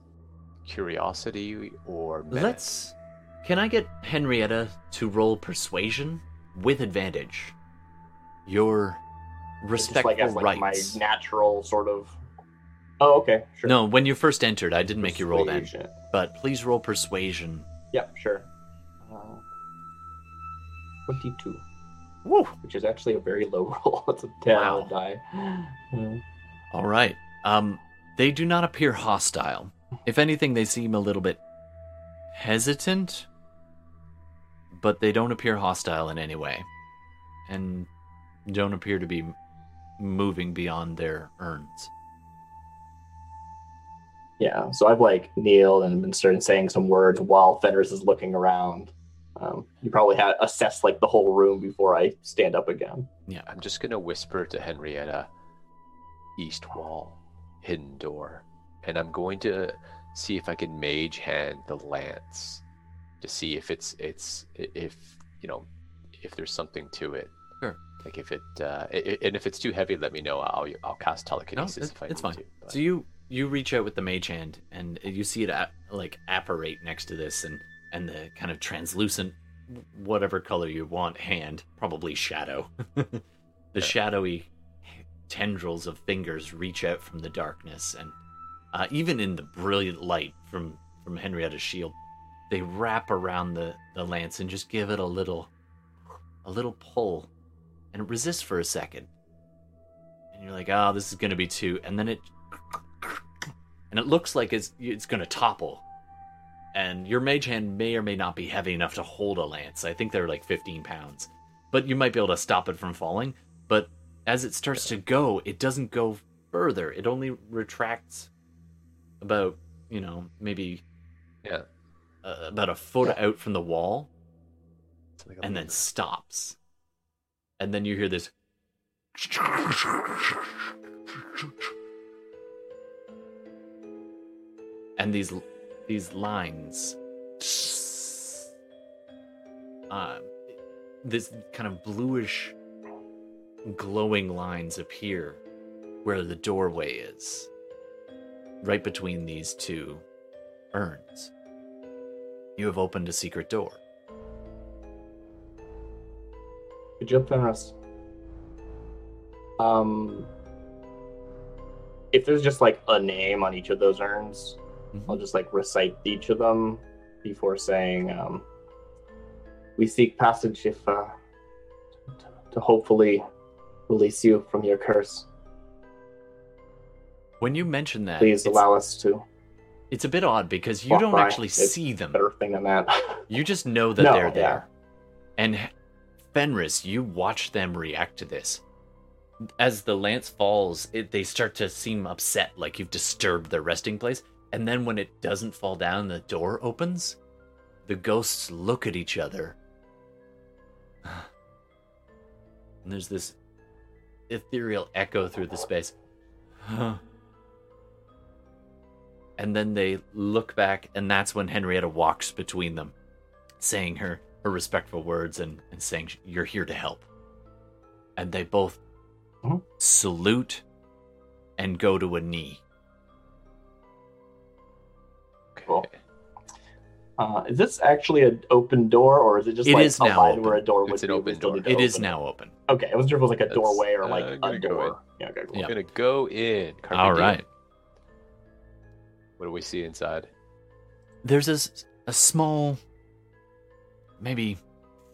curiosity or menace? Can I get Henrietta to roll persuasion with advantage? Your respectful rights. My natural sort of... Oh, okay, sure. No, when you first entered, I didn't make you roll that. But please roll persuasion. Yep, sure. 22. Woo! Which is actually a very low roll. It's a 10 on die. Yeah. All right. They do not appear hostile. If anything, they seem a little bit hesitant, but they don't appear hostile in any way, and don't appear to be moving beyond their urns. Yeah, so I've kneeled and been starting saying some words while Fenris is looking around. You probably had assessed the whole room before I stand up again. Yeah, I'm just going to whisper to Henrietta, east wall, hidden door. And I'm going to see if I can mage hand the lance to see if if there's something to it. Sure. If it, and if it's too heavy, let me know. I'll cast telekinesis if I need fine. To. But... So you reach out with the mage hand and you see it apparate next to this and the kind of translucent, whatever color you want, hand, probably shadow. The shadowy tendrils of fingers reach out from the darkness, and even in the brilliant light from Henrietta's shield, they wrap around the lance and just give it a little pull, and it resists for a second. And you're like, oh, this is going to be too... And then it looks like it's going to topple. And your mage hand may or may not be heavy enough to hold a lance. I think they're 15 pounds. But you might be able to stop it from falling. But as it starts to go, it doesn't go further. It only retracts about, about a foot out from the wall. And then stops. And then you hear this... And these lines, this kind of bluish glowing lines appear where the doorway is, right between these two urns. You have opened a secret door. Good job, Fenris. If there's just a name on each of those urns, I'll just recite each of them before saying, we seek passage to hopefully release you from your curse. When you mention that... Please allow us to... It's a bit odd because you don't actually see them. Better thing than that. You just know that they're there. And Fenris, you watch them react to this. As the lance falls, they start to seem upset, like you've disturbed their resting place. And then when it doesn't fall down, the door opens. The ghosts look at each other. And there's this ethereal echo through the space. And then they look back, and that's when Henrietta walks between them, saying her respectful words and saying, you're here to help. And they both salute and go to a knee. Cool. Is this actually an open door, or is it just a line where a door would be? It is now open. Okay, I wasn't sure if it was a doorway or a door. Yeah, okay, cool. I'm gonna go in. All right. What do we see inside? There's a small, maybe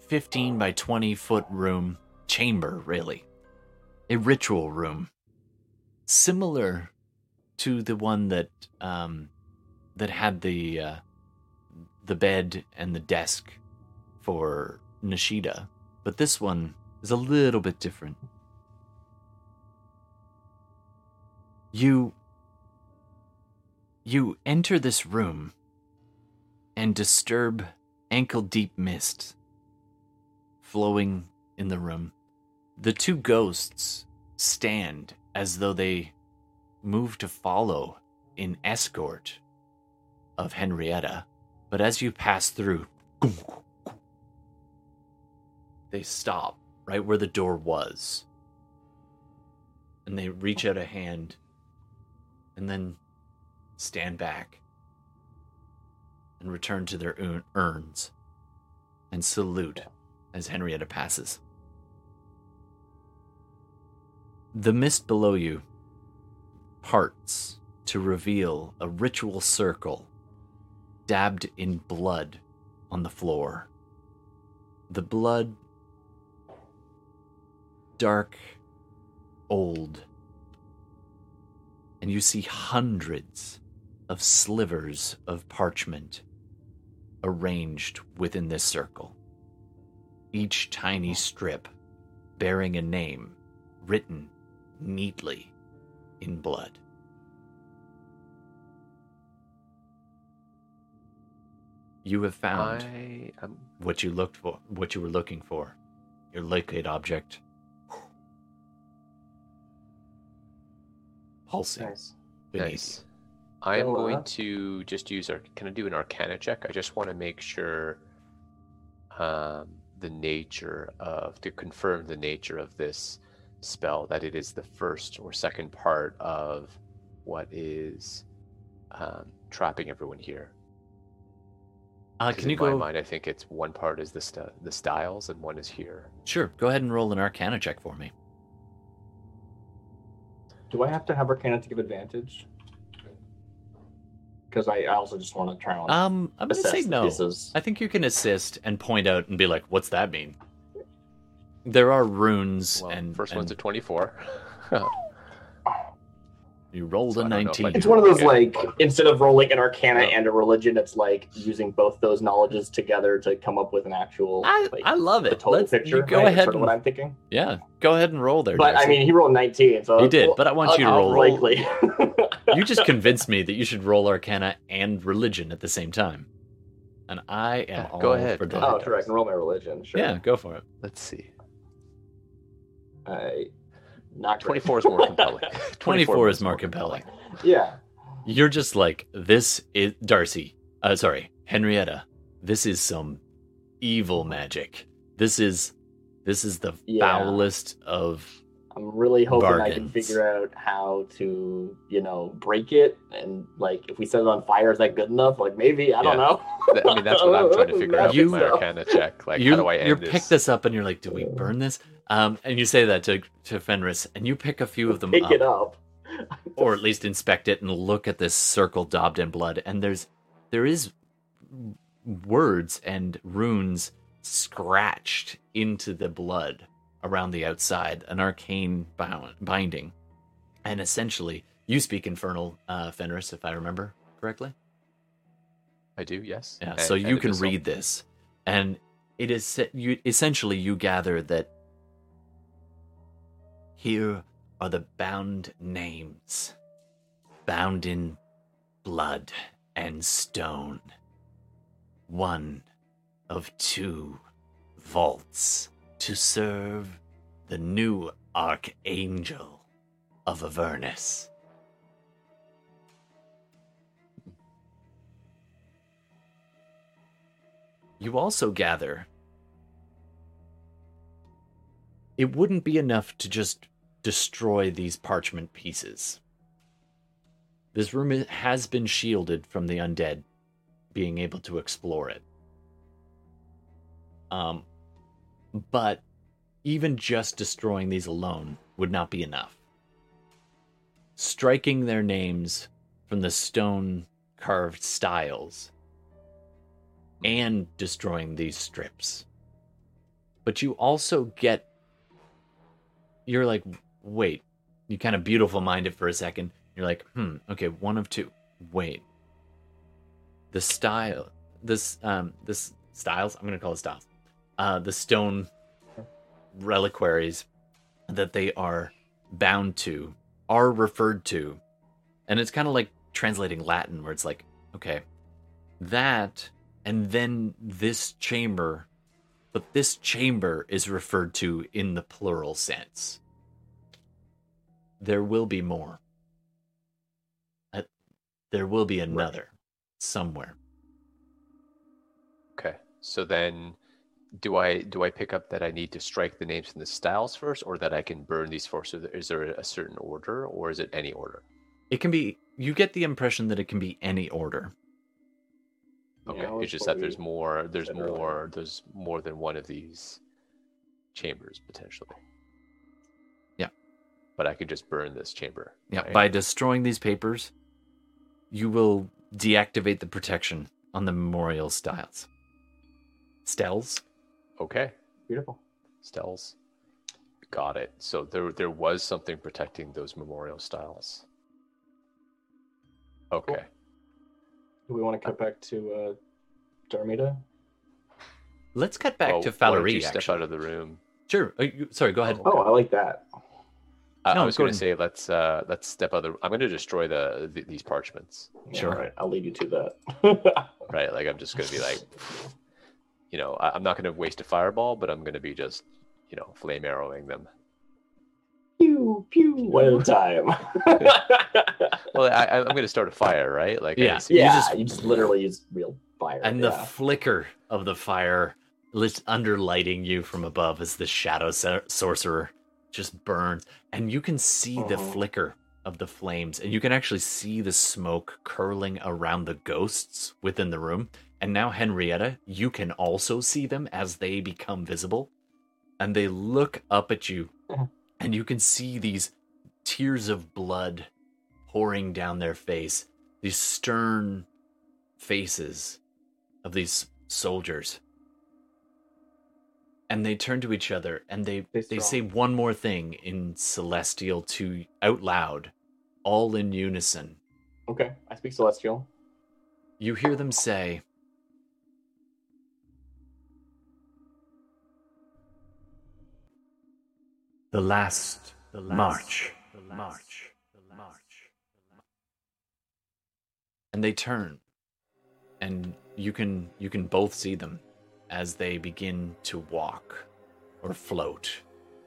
15 by 20 foot room, chamber, really. A ritual room, similar to the one that... that had the bed and the desk for Nishida, but this one is a little bit different. You enter this room and disturb ankle-deep mist flowing in the room. The two ghosts stand as though they move to follow in escort of Henrietta, but as you pass through, they stop right where the door was, and they reach out a hand and then stand back and return to their urns and salute as Henrietta passes. The mist below you parts to reveal a ritual circle dabbed in blood on the floor. The blood, dark, old, and you see hundreds of slivers of parchment arranged within this circle, each tiny strip bearing a name written neatly in blood. You have found what you looked for, what you were looking for, your locate object. Pulsing. Nice. I am going to just use our... Can I do an Arcana check? I just want to make sure the nature of... To confirm the nature of this spell, that it is the first or second part of what is trapping everyone here. Can you go... In my mind, I think it's one part is the styles and one is here. Sure. Go ahead and roll an Arcana check for me. Do I have to have Arcana to give advantage? Because I also just want to try on. I'm going to say no. Pieces. I think you can assist and point out and be like, "What's that mean?" There are runes and one's a 24. You rolled a 19. It's one of those instead of rolling an Arcana and a religion, it's like using both those knowledges together to come up with an actual. I love it. Total picture. You go ahead. Sort of what I'm thinking. Yeah, go ahead and roll there. But Jason. I mean, he rolled 19, so he did. But I want you to roll. Likely. You just convinced me that you should roll Arcana and religion at the same time, and I am go all ahead. For that. Oh, sure, I can roll my religion. Sure. Yeah, go for it. Let's see. Not 24 is more compelling. 24 is more compelling. Yeah. You're just like, this is Henrietta. This is some evil magic. This is the foulest of. I'm really hoping bargains. I can figure out how to, break it. And if we set it on fire, is that good enough? Maybe, I don't know. I mean, that's what I'm trying to figure out with my Arcana check. How do I end this? You pick this up and you're like, do we burn this? And you say that to Fenris, and you pick a few of them up. Pick it up. Or at least inspect it and look at this circle daubed in blood. And there is words and runes scratched into the blood around the outside, an arcane binding. And essentially, you speak Infernal, Fenris, if I remember correctly. I do, yes. Yeah, so you can read this. And it is essentially you gather that here are the bound names, bound in blood and stone. One of two vaults to serve the new Archangel of Avernus. You also gather it wouldn't be enough to just destroy these parchment pieces. This room has been shielded from the undead being able to explore it. But even just destroying these alone would not be enough. Striking their names from the stone-carved stiles and destroying these strips. But you also get... You're like, wait. You kind of beautiful mind it for a second. You're like, okay, one of two. Wait. The style... This styles? I'm going to call it styles. The stone reliquaries that they are bound to are referred to. And it's kind of like translating Latin, where it's like, okay, that, and then this chamber, but this chamber is referred to in the plural sense. There will be more. There will be another somewhere. Okay, so then do I pick up that I need to strike the names from the styles first, or that I can burn these first? Is there a certain order, or is it any order? It can be, you get the impression that it can be any order. Okay, yeah, it's just that there's more than one of these chambers, potentially. Yeah. But I could just burn this chamber. Yeah, right? By destroying these papers, you will deactivate the protection on the memorial styles. Stels? Okay. Beautiful. Stels. Got it. So there was something protecting those memorial styles. Okay. Cool. Do we want to cut back to Darmida? Let's cut back to Falerie. Step out of the room. Sure. Sorry, go ahead. Oh, I like that. No, I was going to say let's step out of the room. I'm going to destroy these parchments. Yeah, sure. Right. I'll lead you to that. Right. Like, I'm just going to be like, you know, I'm not going to waste a fireball, but I'm going to be just, you know, flame arrowing them. Pew, pew, one time. Well, I'm going to start a fire, right? Like, yeah, you just literally use real fire. And the flicker of the fire underlighting you from above as the shadow sorcerer just burns. And you can see the flicker of the flames, and you can actually see the smoke curling around the ghosts within the room. And now, Henrietta, you can also see them as they become visible. And they look up at you. And you can see these tears of blood pouring down their face. These stern faces of these soldiers. And they turn to each other and they say one more thing in Celestial out loud, all in unison. Okay, I speak Celestial. You hear them say, The last march. And they turn, and you can both see them as they begin to walk, or float,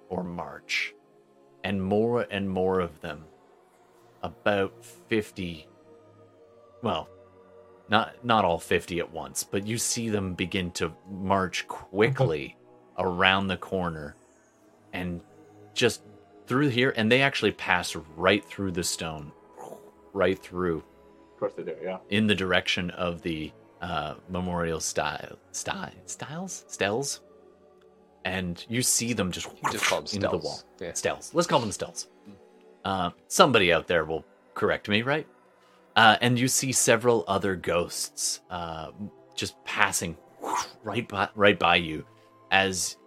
or march, and more of them. About 50. Well, not all 50 at once, but you see them begin to march quickly around the corner, and just through here, and they actually pass right through the stone, right through. Of course they do, yeah. In the direction of the memorial stels, and you see them just into the wall. Yeah. Stels. Let's call them stels. Somebody out there will correct me, right? And you see several other ghosts just passing right by you as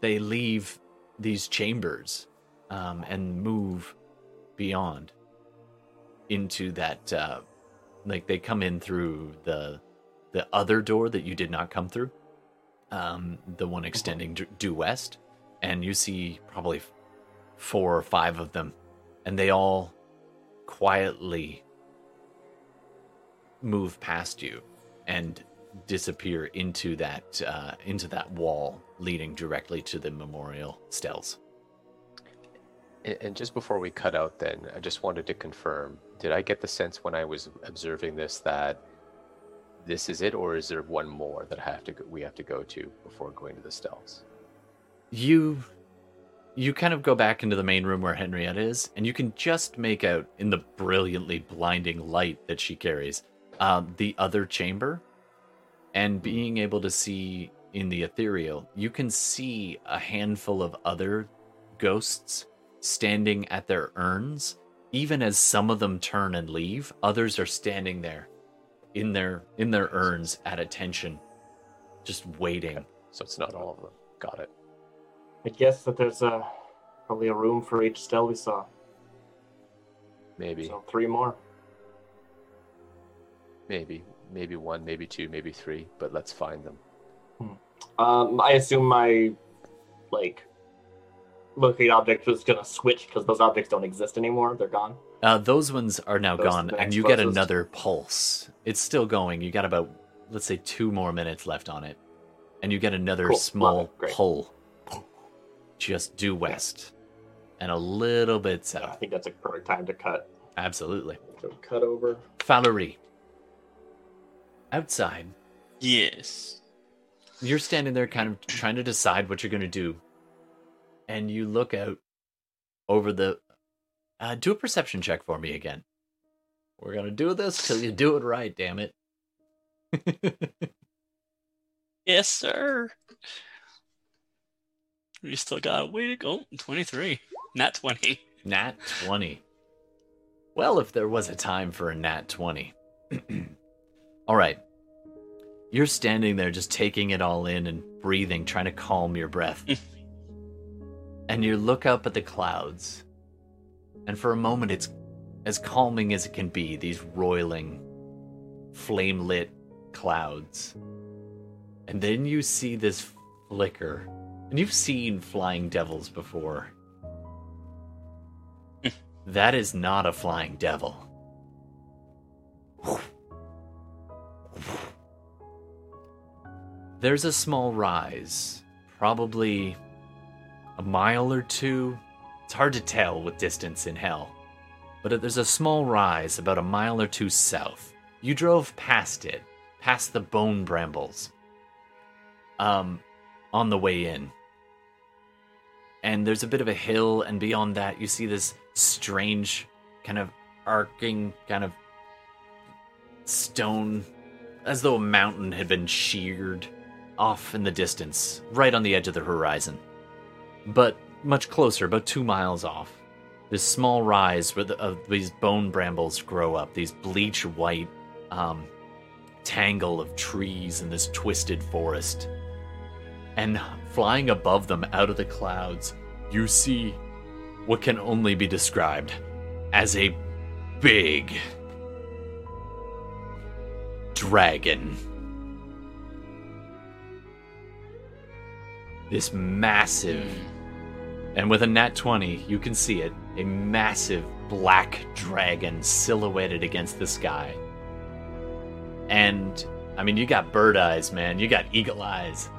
they leave these chambers and move beyond into that like they come in through the other door that you did not come through, the one extending due west, and you see probably 4 or 5 of them, and they all quietly move past you and disappear into that wall leading directly to the memorial stels. And just before we cut out then, I just wanted to confirm, did I get the sense when I was observing this that this is it, or is there one more that we have to go to before going to the stels? You kind of go back into the main room where Henrietta is, and you can just make out in the brilliantly blinding light that she carries the other chamber. And being able to see in the ethereal, you can see a handful of other ghosts standing at their urns. Even as some of them turn and leave, others are standing there in their urns at attention, just waiting. Okay. So it's not all of them. Got it. I guess that there's probably a room for each stele we saw. Maybe. So 3 more. Maybe. Maybe 1, maybe 2, maybe 3, but let's find them. I assume my looking object was going to switch because those objects don't exist anymore. They're gone. Those ones are now gone, and you get another pulse. It's still going. You got about, let's say, 2 more minutes left on it. And you get another small pull. Just due west. And a little bit south. I think that's a perfect time to cut. Absolutely. So cut over. Falerie. Outside. Yes. You're standing there kind of trying to decide what you're going to do. And you look out over the... do a perception check for me again. We're going to do this till you do it right, damn it. Yes, sir. We still got a way to go. 23. Nat 20. Nat 20. Well, if there was a time for a nat 20. All right. You're standing there just taking it all in and breathing, trying to calm your breath. And you look up at the clouds. And for a moment, it's as calming as it can be, these roiling, flame-lit clouds. And then you see this flicker. And you've seen flying devils before. That is not a flying devil. There's a small rise, probably a mile or two. It's hard to tell with distance in hell, but there's a small rise about a mile or two south. You drove past it, past the bone brambles, on the way in. And there's a bit of a hill, and beyond that, you see this strange kind of arcing kind of stone, as though a mountain had been sheared off in the distance, right on the edge of the horizon. But much closer, about 2 miles off, this small rise where these bone brambles grow up, these bleach-white tangle of trees in this twisted forest. And flying above them out of the clouds, you see what can only be described as a big dragon. This massive, and with a nat 20, you can see it, a massive black dragon silhouetted against the sky. And, I mean, you got bird eyes, man. You got eagle eyes.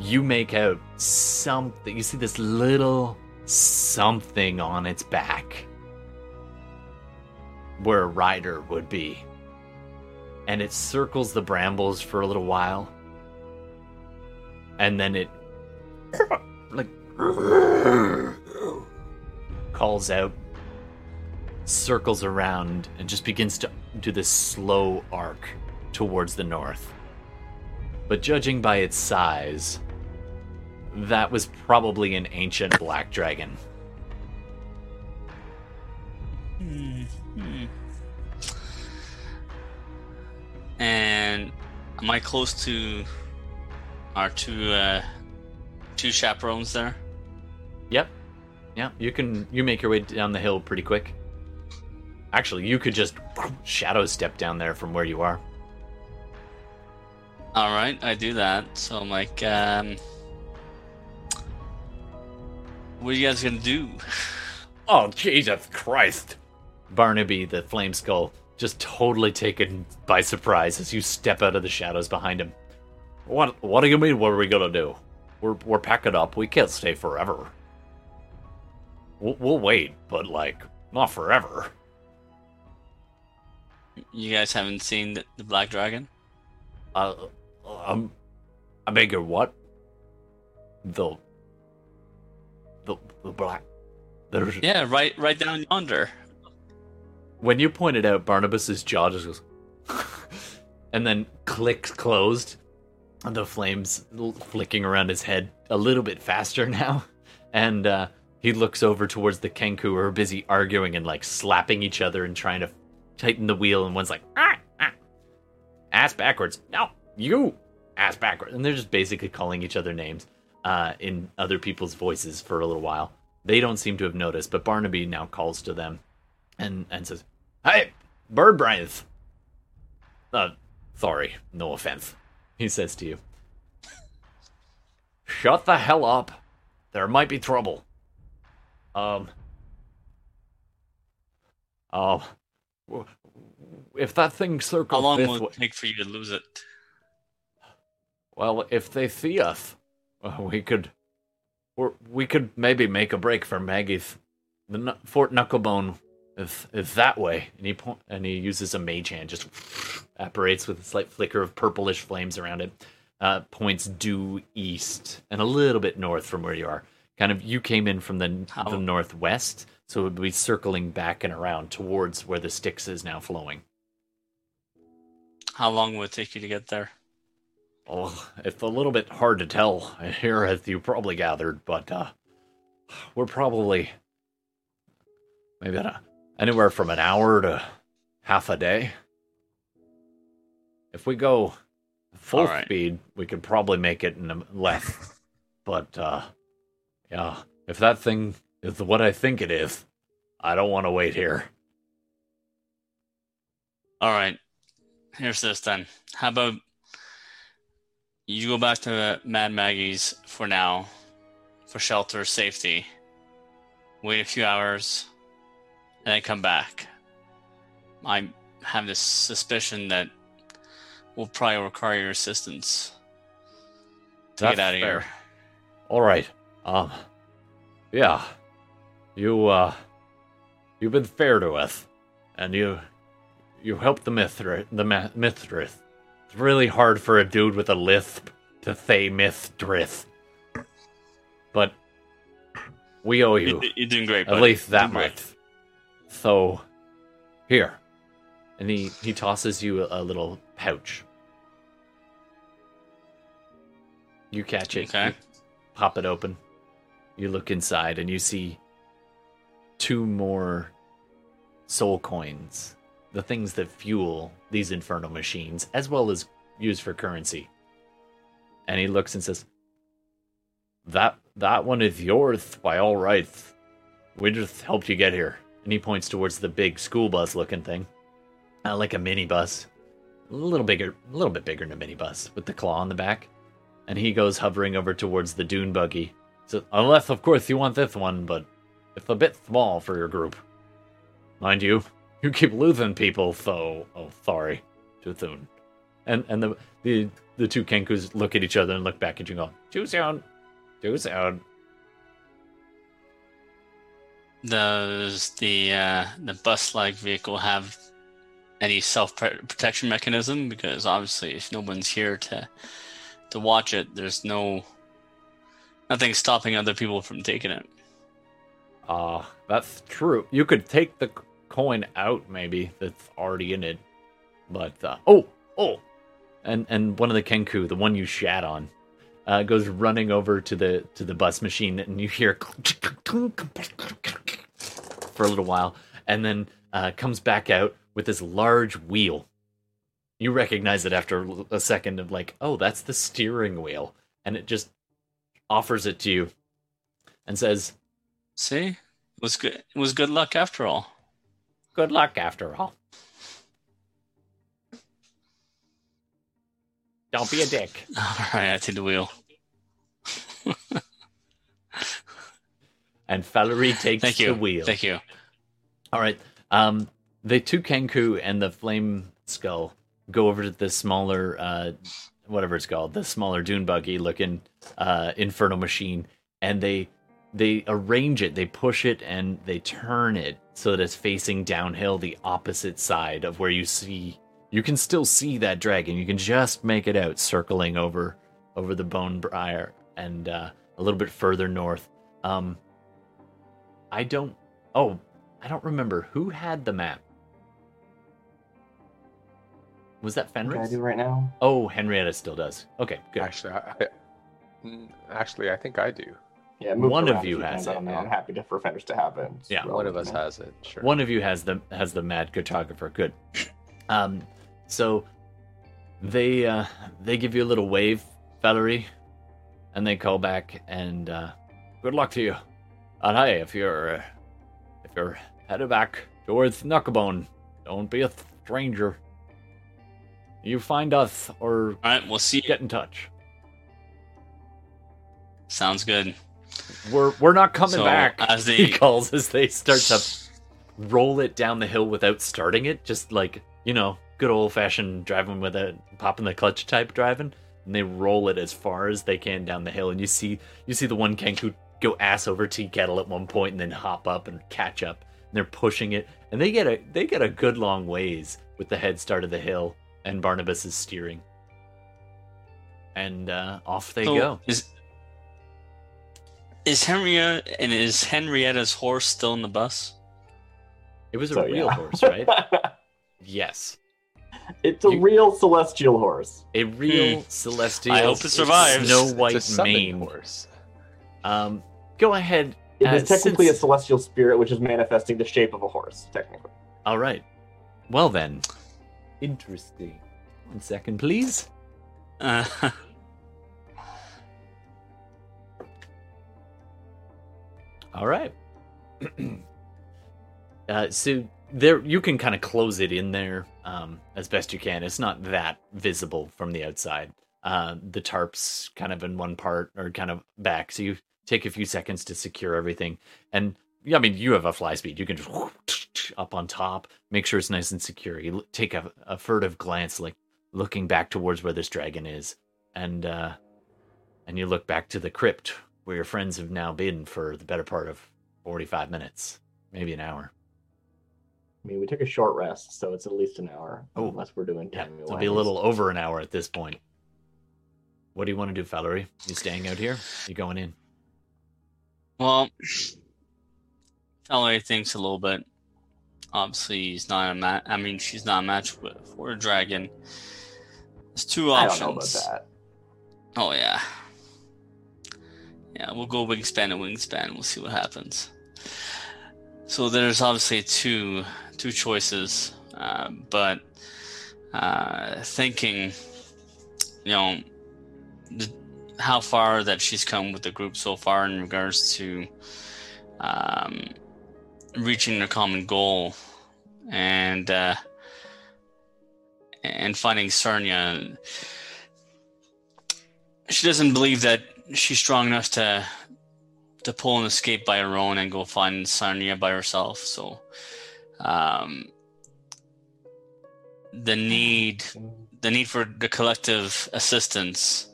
You make out something. You see this little something on its back where a rider would be. And it circles the brambles for a little while. And then it like calls out, circles around, and just begins to do this slow arc towards the north. But judging by its size, that was probably an ancient black dragon. Mm-hmm. And am I close to our two chaperones there? Yep. Yeah, you make your way down the hill pretty quick. Actually, you could just shadow step down there from where you are. Alright, I do that. So I'm like, what are you guys gonna do? Oh, Jesus Christ! Barnaby, the Flame Skull, just totally taken by surprise as you step out of the shadows behind him. What do you mean, what are we gonna do? We're packing up, we can't stay forever. We'll wait, but like, not forever. You guys haven't seen the Black Dragon? I beg your what? The black... There's... Yeah, right down yonder. When you pointed out, Barnabas's jaw just goes... and then clicks closed. And the flames flicking around his head a little bit faster now. And he looks over towards the Kenku, who are busy arguing and, like, slapping each other and trying to tighten the wheel. And one's like... Ass backwards. No, you ass backwards. And they're just basically calling each other names in other people's voices for a little while. They don't seem to have noticed, but Barnaby now calls to them and says, "Hey, bird brains." Sorry, no offense, he says to you. "Shut the hell up. There might be trouble." If that thing circles... How long will it take for you to lose it? Well, if they see us, we could maybe make a break for Maggie's. The Fort Knucklebone is that way, and he uses a mage hand, just apparates with a slight flicker of purplish flames around it. Points due east and a little bit north from where you are. Kind of, you came in from the northwest, so it would be circling back and around towards where the Styx is now flowing. How long would it take you to get there? Oh, it's a little bit hard to tell here, as you probably gathered, but we're probably maybe anywhere from an hour to half a day. If we go full speed, we could probably make it in less. But, yeah, if that thing is what I think it is, I don't want to wait here. All right. Here's this, then. How about you go back to Mad Maggie's for now, for shelter, safety, wait a few hours, and then come back. I have this suspicion that we'll probably require your assistance to get out of here. All right. Yeah. You've been fair to us, and you helped the Mithrith. It's really hard for a dude with a lisp to say Mithrith. But we owe you. You're doing great, buddy. At least that much. So, here. And he tosses you a little pouch. You catch it. Okay. You pop it open. You look inside and you see 2 more soul coins. The things that fuel these infernal machines, as well as used for currency. And he looks and says, That one is yours by all rights. We just helped you get here. And he points towards the big school bus looking thing. Like a minibus. A little bit bigger than a minibus, with the claw on the back. And he goes hovering over towards the dune buggy. So, unless, of course, you want this one, but it's a bit small for your group. Mind you, you keep losing people, so... Oh, sorry. Too soon. And the 2 Kenkus look at each other and look back at you and go, too soon. Too soon. Does the bus-like vehicle have any self-protection mechanism? Because obviously, if no one's here to watch it, there's nothing stopping other people from taking it. That's true. You could take the coin out, maybe, that's already in it. But, And one of the Kenku, the one you shat on, goes running over to the bus machine, and you hear for a little while, and then comes back out with this large wheel. You recognize it after a second of like, oh, that's the steering wheel. And it just offers it to you and says, see, it was good luck after all. Good luck after all. Don't be a dick. All right, I take the wheel. And Falerie takes the wheel. Thank you. All right. The 2 Kenku and the Flame Skull go over to the smaller, whatever it's called, the smaller dune buggy-looking infernal machine, and they arrange it, they push it, and they turn it so that it's facing downhill, the opposite side of where you see. You can still see that dragon. You can just make it out, circling over the Bonebriar and a little bit further north. I don't remember who had the map. Was that Fenris? What do I do right now? Oh, Henrietta still does. Okay, good. Actually, I think I do. Yeah, one of you has it. I'm happy for Fenris to have it. It's one of us has it. Sure. One of you has the mad cartographer. Good. So they give you a little wave, Falerie, and they call back and good luck to you. And hey, if you're headed back towards Knucklebone, don't be a stranger. You find us, or all right, we'll see. Get in touch. Sounds good. We're not coming back. As he calls as they start to roll it down the hill without starting it, just like, you know, good old fashioned driving with a popping the clutch type driving, and they roll it as far as they can down the hill, and you see the one Kenku go ass over tea kettle at one point and then hop up and catch up, and they're pushing it, and they get a good long ways with the head start of the hill, and Barnabas is steering, and off they go. Is Henrietta's horse still in the bus? It was a real horse, right? Yes. It's a real celestial horse. A real celestial. I hope it survives. Snow White Mane horse. Go ahead. It is technically a celestial spirit, which is manifesting the shape of a horse, technically. All right. Well then. Interesting. 1 second, please. All right. So there, you can kind of close it in there as best you can. It's not that visible from the outside. The tarp's kind of in one part or kind of back, so you take a few seconds to secure everything. And I mean, you have a fly speed. You can just whoosh, up on top, make sure it's nice and secure. You take a furtive glance, like looking back towards where this dragon is, and you look back to the crypt where your friends have now been for the better part of 45 minutes, maybe an hour. I mean, we took a short rest, so it's at least an hour, unless we're doing 10. Yeah, it'll be a little over an hour at this point. What do you want to do, Falerie? You staying out here? You going in? Well, Falerie thinks a little bit. Obviously, she's not a match for a dragon. There's two options. I don't know about that. Oh, yeah. Yeah, we'll go wingspan to wingspan. We'll see what happens. So there's obviously two choices, but thinking, you know, how far that she's come with the group so far in regards to reaching their common goal, and finding Sarnia, she doesn't believe that she's strong enough to pull an escape by her own and go find Sarnia by herself. So the need for the collective assistance,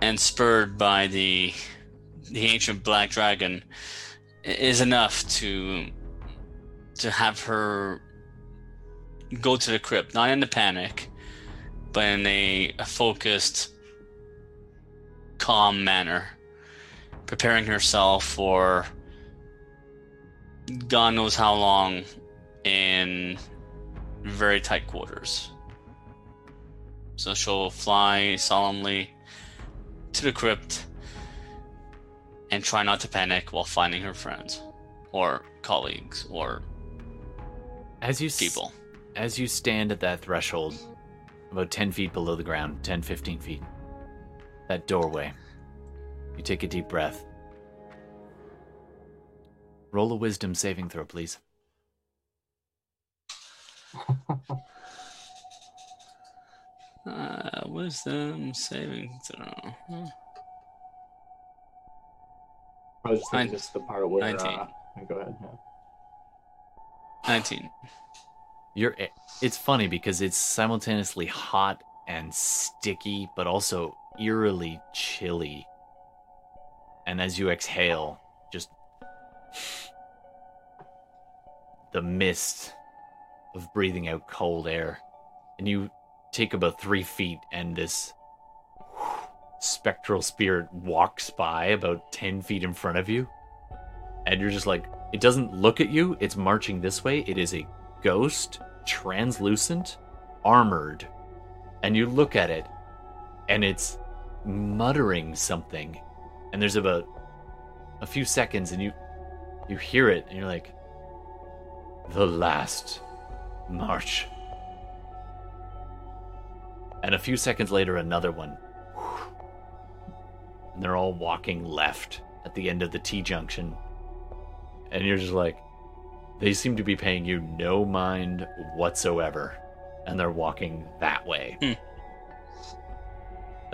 and spurred by the ancient black dragon, is enough to have her go to the crypt, not in a panic, but in a focused, calm manner, preparing herself for God knows how long in very tight quarters. So she'll fly solemnly to the crypt and try not to panic while finding her friends or colleagues or people. As you stand at that threshold, about 10 feet below the ground, 10, 15 feet, that doorway, you take a deep breath. Roll a wisdom saving throw, please. Wisdom saving throw. I was thinking just the part where... 19. Go ahead. Yeah. 19. It's funny because it's simultaneously hot and sticky, but also eerily chilly. And as you exhale, just the mist of breathing out cold air. And you take about 3 feet, and this spectral spirit walks by about 10 feet in front of you. And you're just like, it doesn't look at you. It's marching this way. It is a ghost, translucent, armored. And you look at it, and it's muttering something. And there's about a few seconds, and you hear it, and you're like, the last march. And a few seconds later, another one. And they're all walking left at the end of the T-junction. And you're just like, they seem to be paying you no mind whatsoever. And they're walking that way.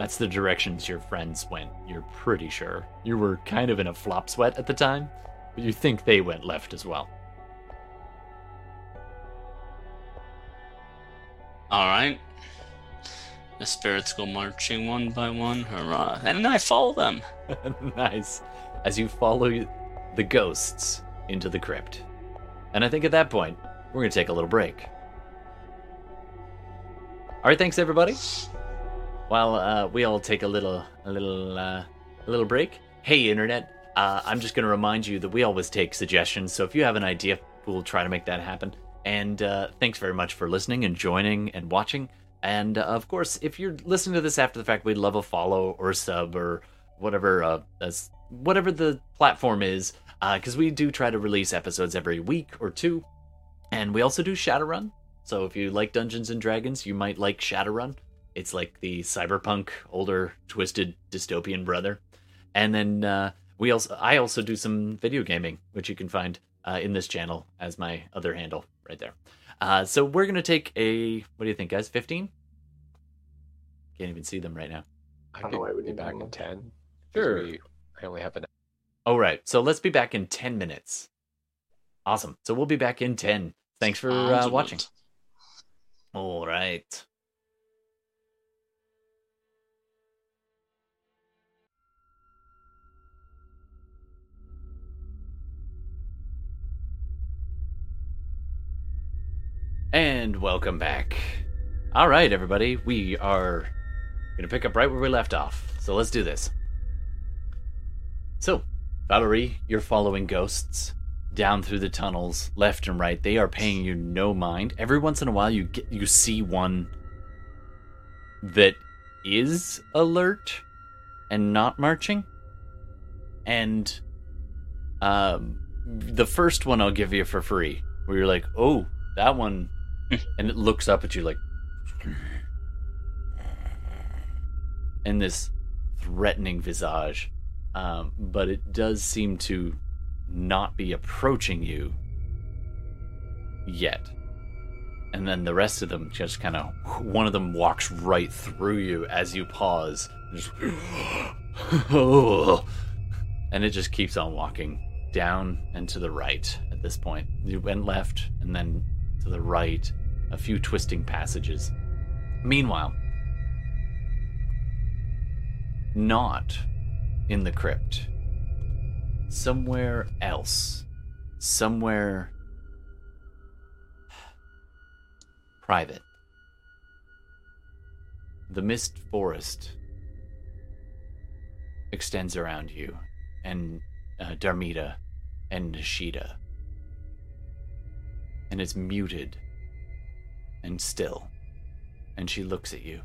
That's the directions your friends went, you're pretty sure. You were kind of in a flop sweat at the time, but you think they went left as well. Alright. The spirits go marching one by one, hurrah. And I follow them. Nice. As you follow the ghosts into the crypt. And I think at that point, we're going to take a little break. Alright, thanks everybody. While we all take a little break. Hey, Internet, I'm just going to remind you that we always take suggestions, so if you have an idea, we'll try to make that happen. And thanks very much for listening and joining and watching. And, of course, if you're listening to this after the fact, we'd love a follow or a sub or whatever the platform is, because we do try to release episodes every week or two. And we also do Shadowrun, so if you like Dungeons & Dragons, you might like Shadowrun. It's like the cyberpunk, older, twisted, dystopian brother. And then I also do some video gaming, which you can find in this channel as my other handle right there. So we're going to take a, what do you think, guys, 15? Can't even see them right now. I don't know why I would be back in 10. Sure. I only have an hour. All right, so let's be back in 10 minutes. Awesome. So we'll be back in 10. Thanks for watching. All right. And welcome back. All right, everybody. We are going to pick up right where we left off. So let's do this. So, Falerie, you're following ghosts down through the tunnels, left and right. They are paying you no mind. Every once in a while, you see one that is alert and not marching. And the first one I'll give you for free, where you're like, oh, that one... And it looks up at you like... And this threatening visage. But it does seem to not be approaching you yet. And then the rest of them just kind of... One of them walks right through you as you pause. Just, and it just keeps on walking down and to the right at this point. You went left and then... to the right, a few twisting passages. Meanwhile, not in the crypt, somewhere else, somewhere private. The mist forest extends around you, and Darmida and Nishida. And it's muted and still. And she looks at you.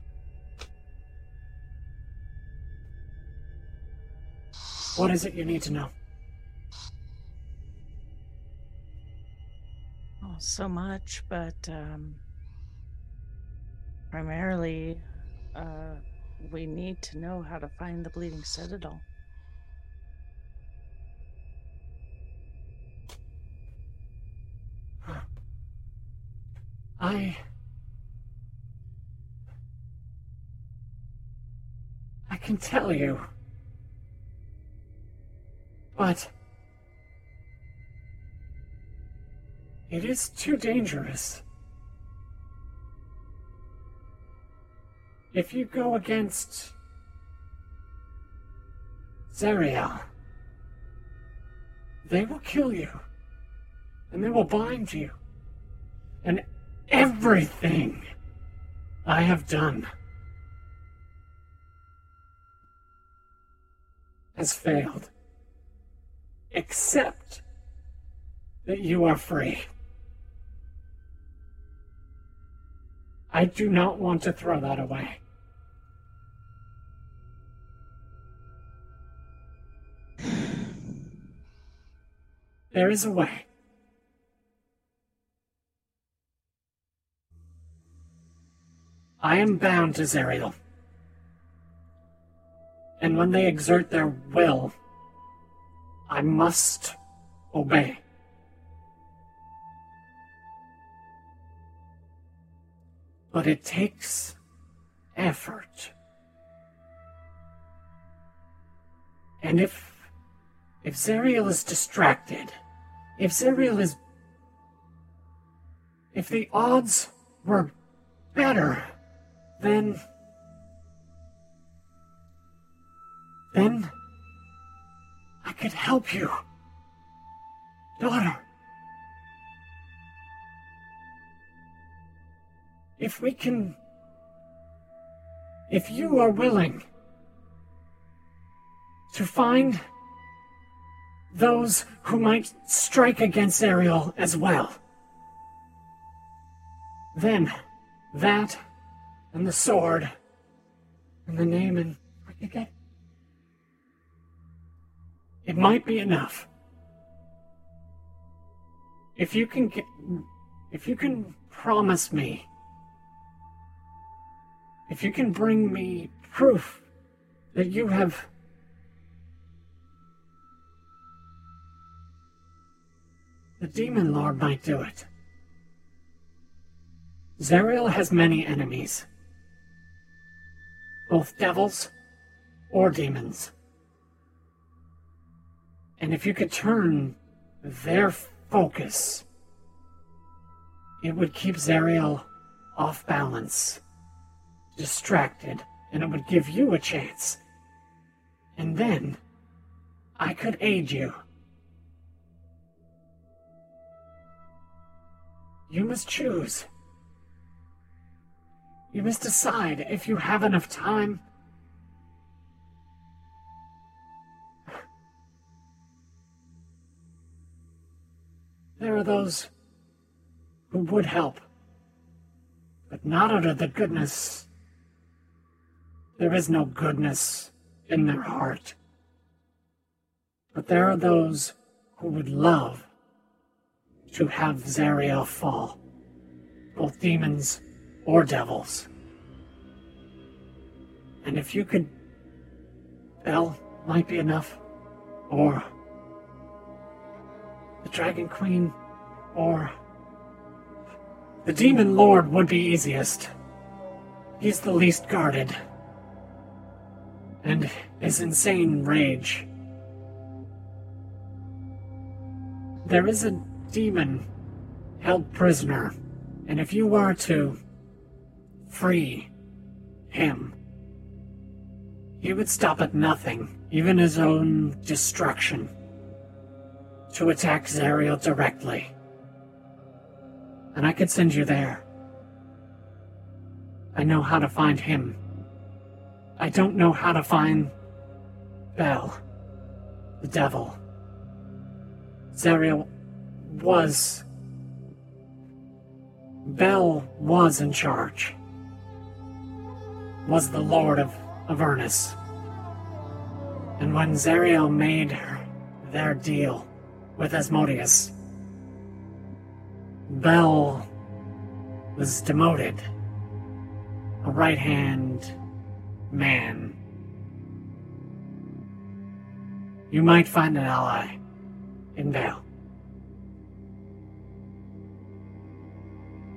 What is it you need to know? Oh, so much, but primarily we need to know how to find the Bleeding Citadel. I can tell you, but it is too dangerous. If you go against Zariel, they will kill you, and they will bind you, and everything I have done has failed, except that you are free. I do not want to throw that away. There is a way. I am bound to Zariel. And when they exert their will, I must obey. But it takes effort And if Zariel is distracted, if the odds were better, then I could help you. Daughter. If you are willing to find those who might strike against Zariel as well, then that and the sword and the name and forget, it might be enough. If you can promise me, if you can bring me proof that you have the Demon Lord might do it. Zariel has many enemies, both devils or demons. And if you could turn their focus, it would keep Zariel off balance, distracted, and it would give you a chance. And then I could aid you. You must choose. You must decide if you have enough time. There are those who would help, but not out of the goodness. There is no goodness in their heart. But there are those who would love to have Zariel fall, both demons or devils. And if you could, Bell might be enough, or the Dragon Queen, or the Demon Lord would be easiest. He's the least guarded, and his insane rage. There is a demon held prisoner, and if you are to free him, he would stop at nothing, even his own destruction, to attack Zariel directly. And I could send you there. I know how to find him. I don't know how to find Bell, the devil. Bell was in charge. Was the Lord of Avernus. And when Zariel made their deal with Asmodeus, Bell was demoted, a right-hand man. You might find an ally in Bell.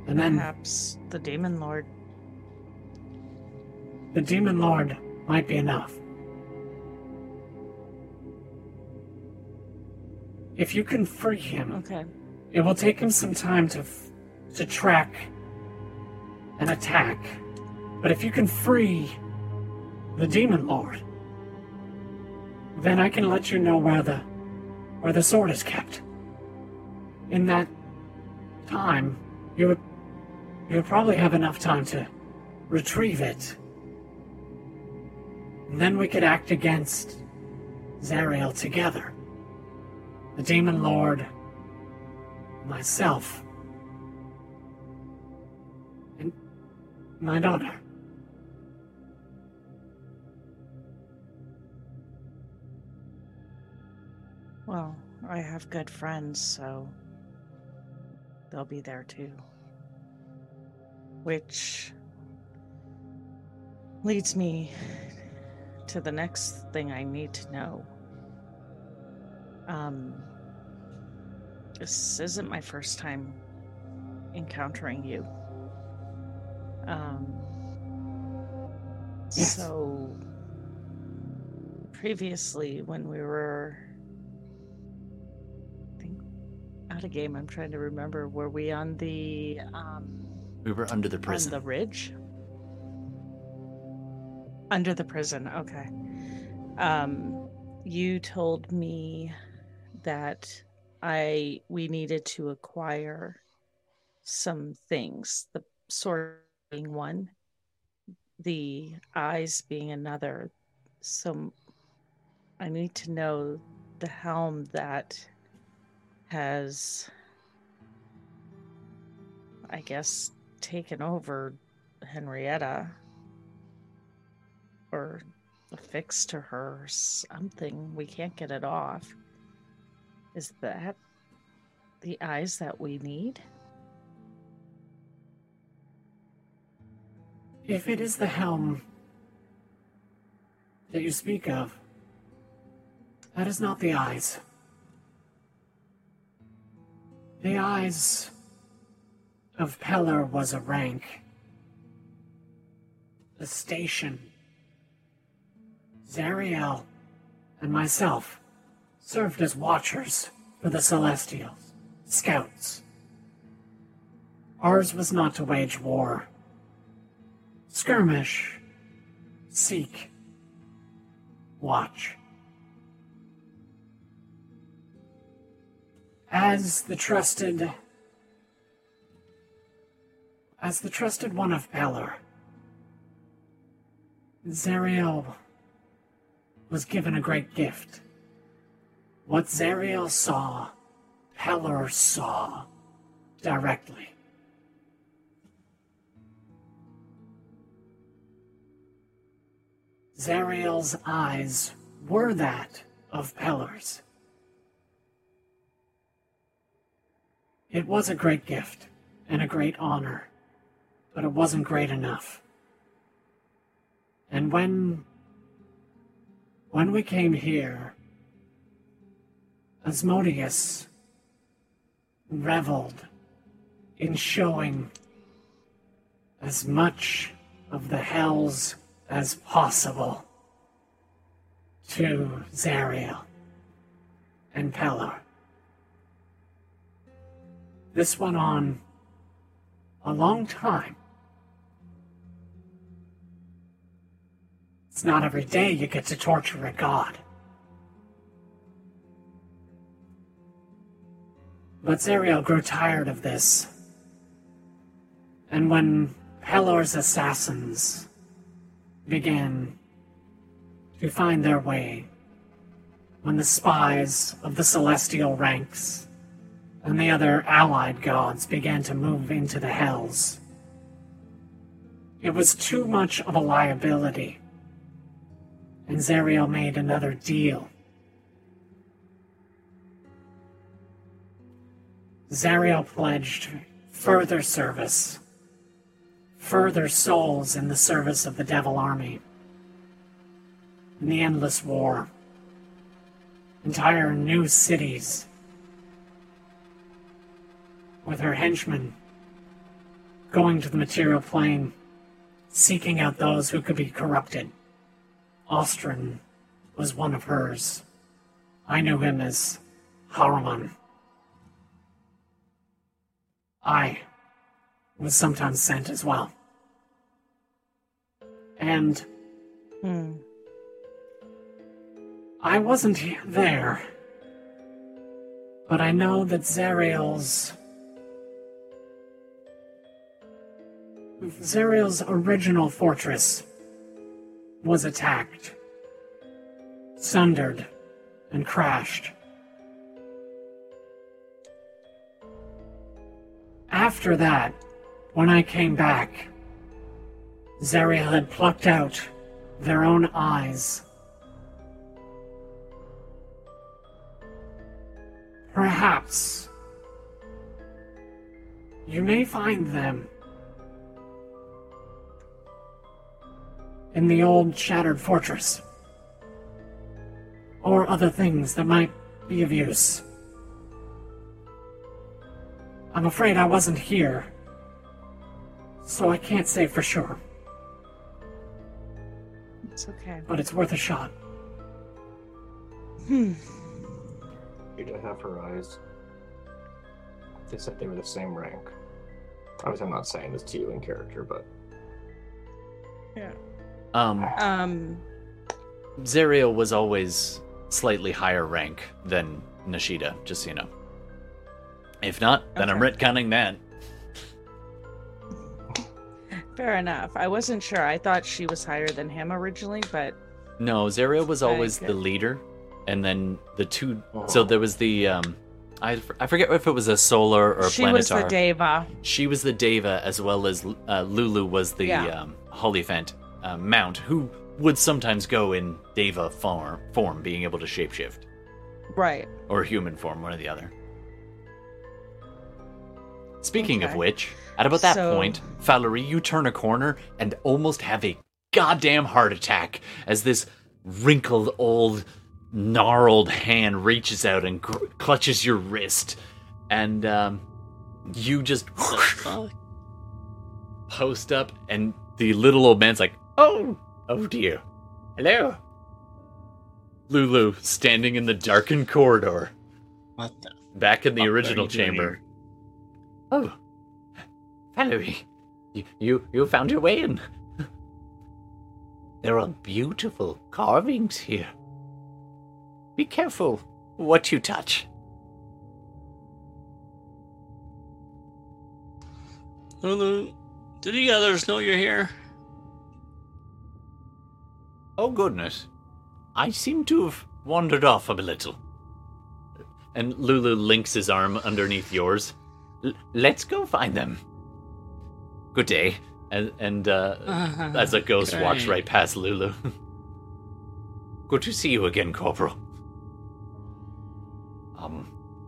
And then perhaps the Demon Lord. The Demon Lord might be enough. If you can free him, okay. It will take him some time to track an attack. But if you can free the Demon Lord, then I can let you know where the sword is kept. In that time, you would probably have enough time to retrieve it. And then we could act against Zariel together. The Demon Lord, myself, and my daughter. Well, I have good friends, so they'll be there too. Which leads me to the next thing I need to know. This isn't my first time encountering you. Yes. So previously when we were, I think, out of game. I'm trying to remember. Were we on the? We were under the prison. On the ridge. Under the prison. Okay. You told me that we needed to acquire some things. The sword being one, the eyes being another. So I need to know the helm that has, I guess, taken over Henrietta or affixed to her or something. We can't get it off. Is that the eyes that we need? If it is the helm that you speak of, that is not the eyes. The eyes of Pelor was a rank, a station. Zariel and myself served as watchers for the Celestials, scouts. Ours was not to wage war. Skirmish, seek, watch. As the trusted one of Pelor, Zariel was given a great gift. What Zariel saw, Pelor saw directly. Zariel's eyes were that of Pelor's. It was a great gift and a great honor, but it wasn't great enough. And when we came here, Asmodeus reveled in showing as much of the hells as possible to Zariel and Pelor. This went on a long time. It's not every day you get to torture a god. But Zariel grew tired of this. And when Pelor's assassins began to find their way, when the spies of the celestial ranks and the other allied gods began to move into the hells, it was too much of a liability, and Zariel made another deal. Zariel pledged further service, further souls in the service of the Devil Army, in the endless war, entire new cities, with her henchmen going to the material plane, seeking out those who could be corrupted. Ostrin was one of hers. I knew him as Haruman. I was sometimes sent as well. And I wasn't there, but I know that Zariel's original fortress was attacked, sundered, and crashed. After that, when I came back, Zariel had plucked out their own eyes. Perhaps you may find them in the old shattered fortress, or other things that might be of use. I'm afraid I wasn't here, so I can't say for sure. It's okay. But it's worth a shot. You didn't have her eyes. They said they were the same rank. Obviously, I'm not saying this to you in character, but yeah. Zariel was always slightly higher rank than Nishida, just so you know. If not, then okay. I'm retconning that. Fair enough. I wasn't sure. I thought she was higher than him originally, but... No, Zariel was always the leader, and then the two... Oh. So there was the... I forget if it was a solar or she planetar. She was the Deva. She was the Deva, as well as Lulu was the Holyphant mount, who would sometimes go in Deva form, being able to shapeshift. Right. Or human form, one or the other. Speaking of which, at about that point, Falerie, you turn a corner and almost have a goddamn heart attack as this wrinkled, old, gnarled hand reaches out and clutches your wrist. And you just post up, and the little old man's like, oh dear, hello. Lulu, standing in the darkened corridor. What the? Back in the original chamber. Oh, Falerie, you found your way in. There are beautiful carvings here. Be careful what you touch. Lulu, do the others know you're here? Oh, goodness. I seem to have wandered off a little. And Lulu links his arm underneath yours. Let's go find them. Good day. And as a ghost walks right past Lulu. Good to see you again, Corporal.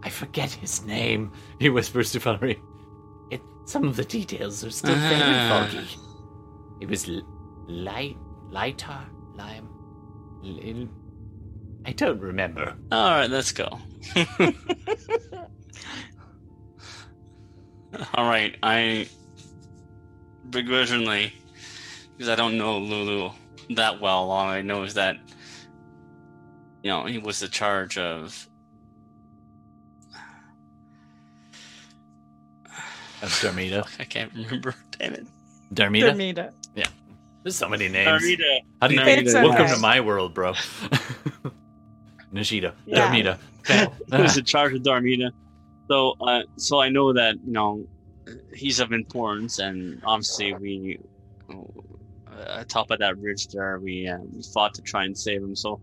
I forget his name, he whispers to Falerie. Some of the details are still very foggy. It was Lime. I don't remember. Alright, let's go. Alright, I begrudgingly, because I don't know Lulu that well, all I know is that, you know, he was in charge of... Darmida. I can't remember, damn it. Darmida? Yeah. There's so many names. Darmida. How do you think? Welcome to my world, bro. Nishida. Yeah. Darmida. He was in charge of Darmida. So I know that, you know, he's of importance, and obviously we, top of that ridge there, we fought to try and save him. So,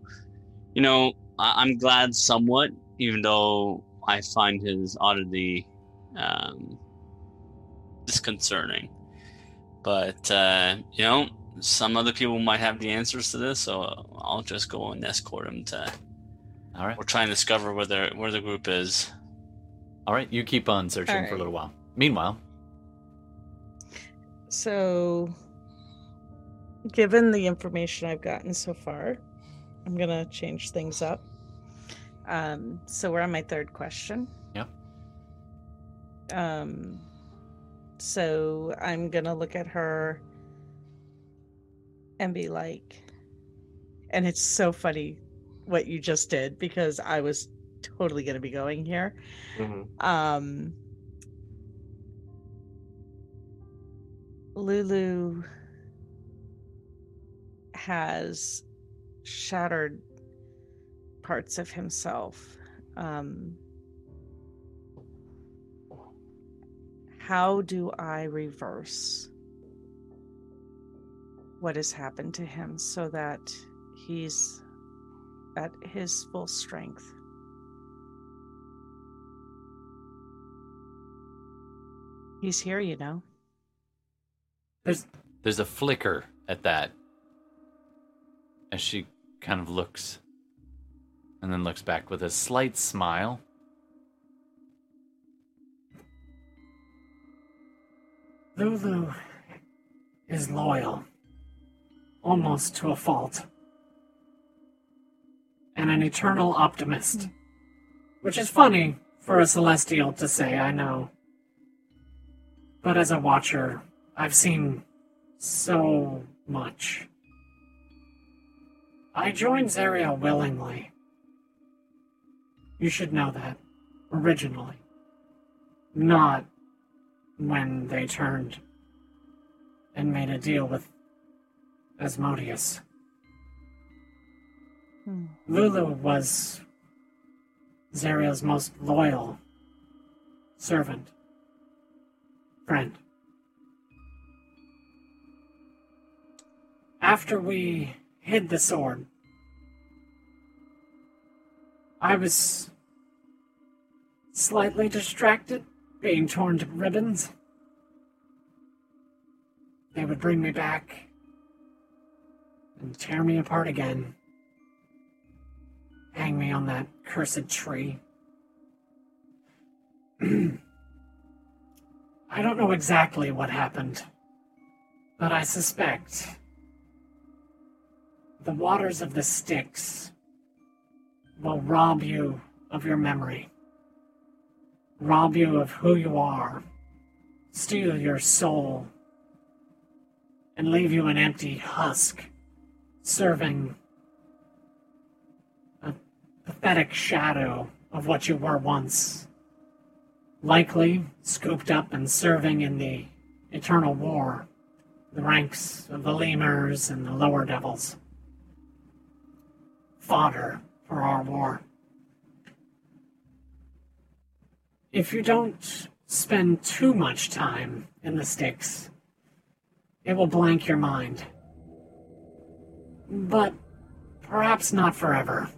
you know, I'm glad somewhat, even though I find his oddity disconcerting. But, you know, some other people might have the answers to this, so I'll just go and escort him to... All right. We're trying to discover where the group is. All right, you keep on searching for a little while. Meanwhile. So, given the information I've gotten so far, I'm going to change things up. So we're on my third question. Yeah. So I'm going to look at her and be like, and it's so funny what you just did, because I was totally going to be going here. Mm-hmm. Lulu has shattered parts of himself. How do I reverse what has happened to him so that he's at his full strength? He's here, you know. There's a flicker at that as she kind of looks and then looks back with a slight smile. Lulu is loyal, almost to a fault, and an eternal optimist, which is funny for a Celestial to say, I know. But as a watcher, I've seen so much. I joined Zariel willingly, You should know that, originally. Not when they turned and made a deal with Asmodeus. Lulu was Zariel's most loyal servant, friend. After we hid the sword, I was slightly distracted, being torn to ribbons. They would bring me back and tear me apart again. Hang me on that cursed tree. I don't know exactly what happened, but I suspect the waters of the Styx will rob you of your memory, rob you of who you are, steal your soul, and leave you an empty husk, serving pathetic shadow of what you were once, likely scooped up and serving in the eternal war, the ranks of the lemurs and the lower devils. Fodder for our war. If you don't spend too much time in the Styx, it will blank your mind. But perhaps not forever.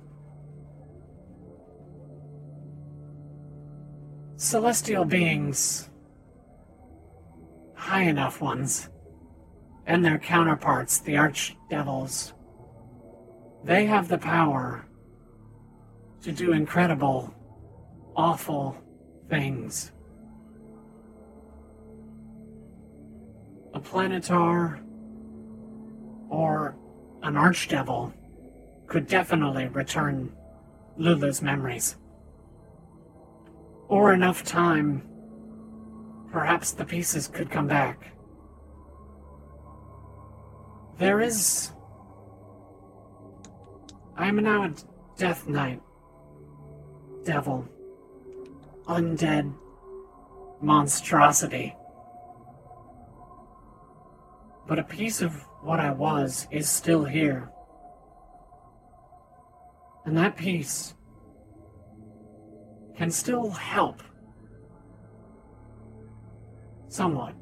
Celestial beings, high enough ones, and their counterparts, the Archdevils, they have the power to do incredible, awful things. A planetar or an Archdevil could definitely return Lulu's memories. Or enough time, perhaps the pieces could come back. There is... I am now a Death Knight. Devil. Undead. Monstrosity. But a piece of what I was is still here. And that piece can still help. Somewhat.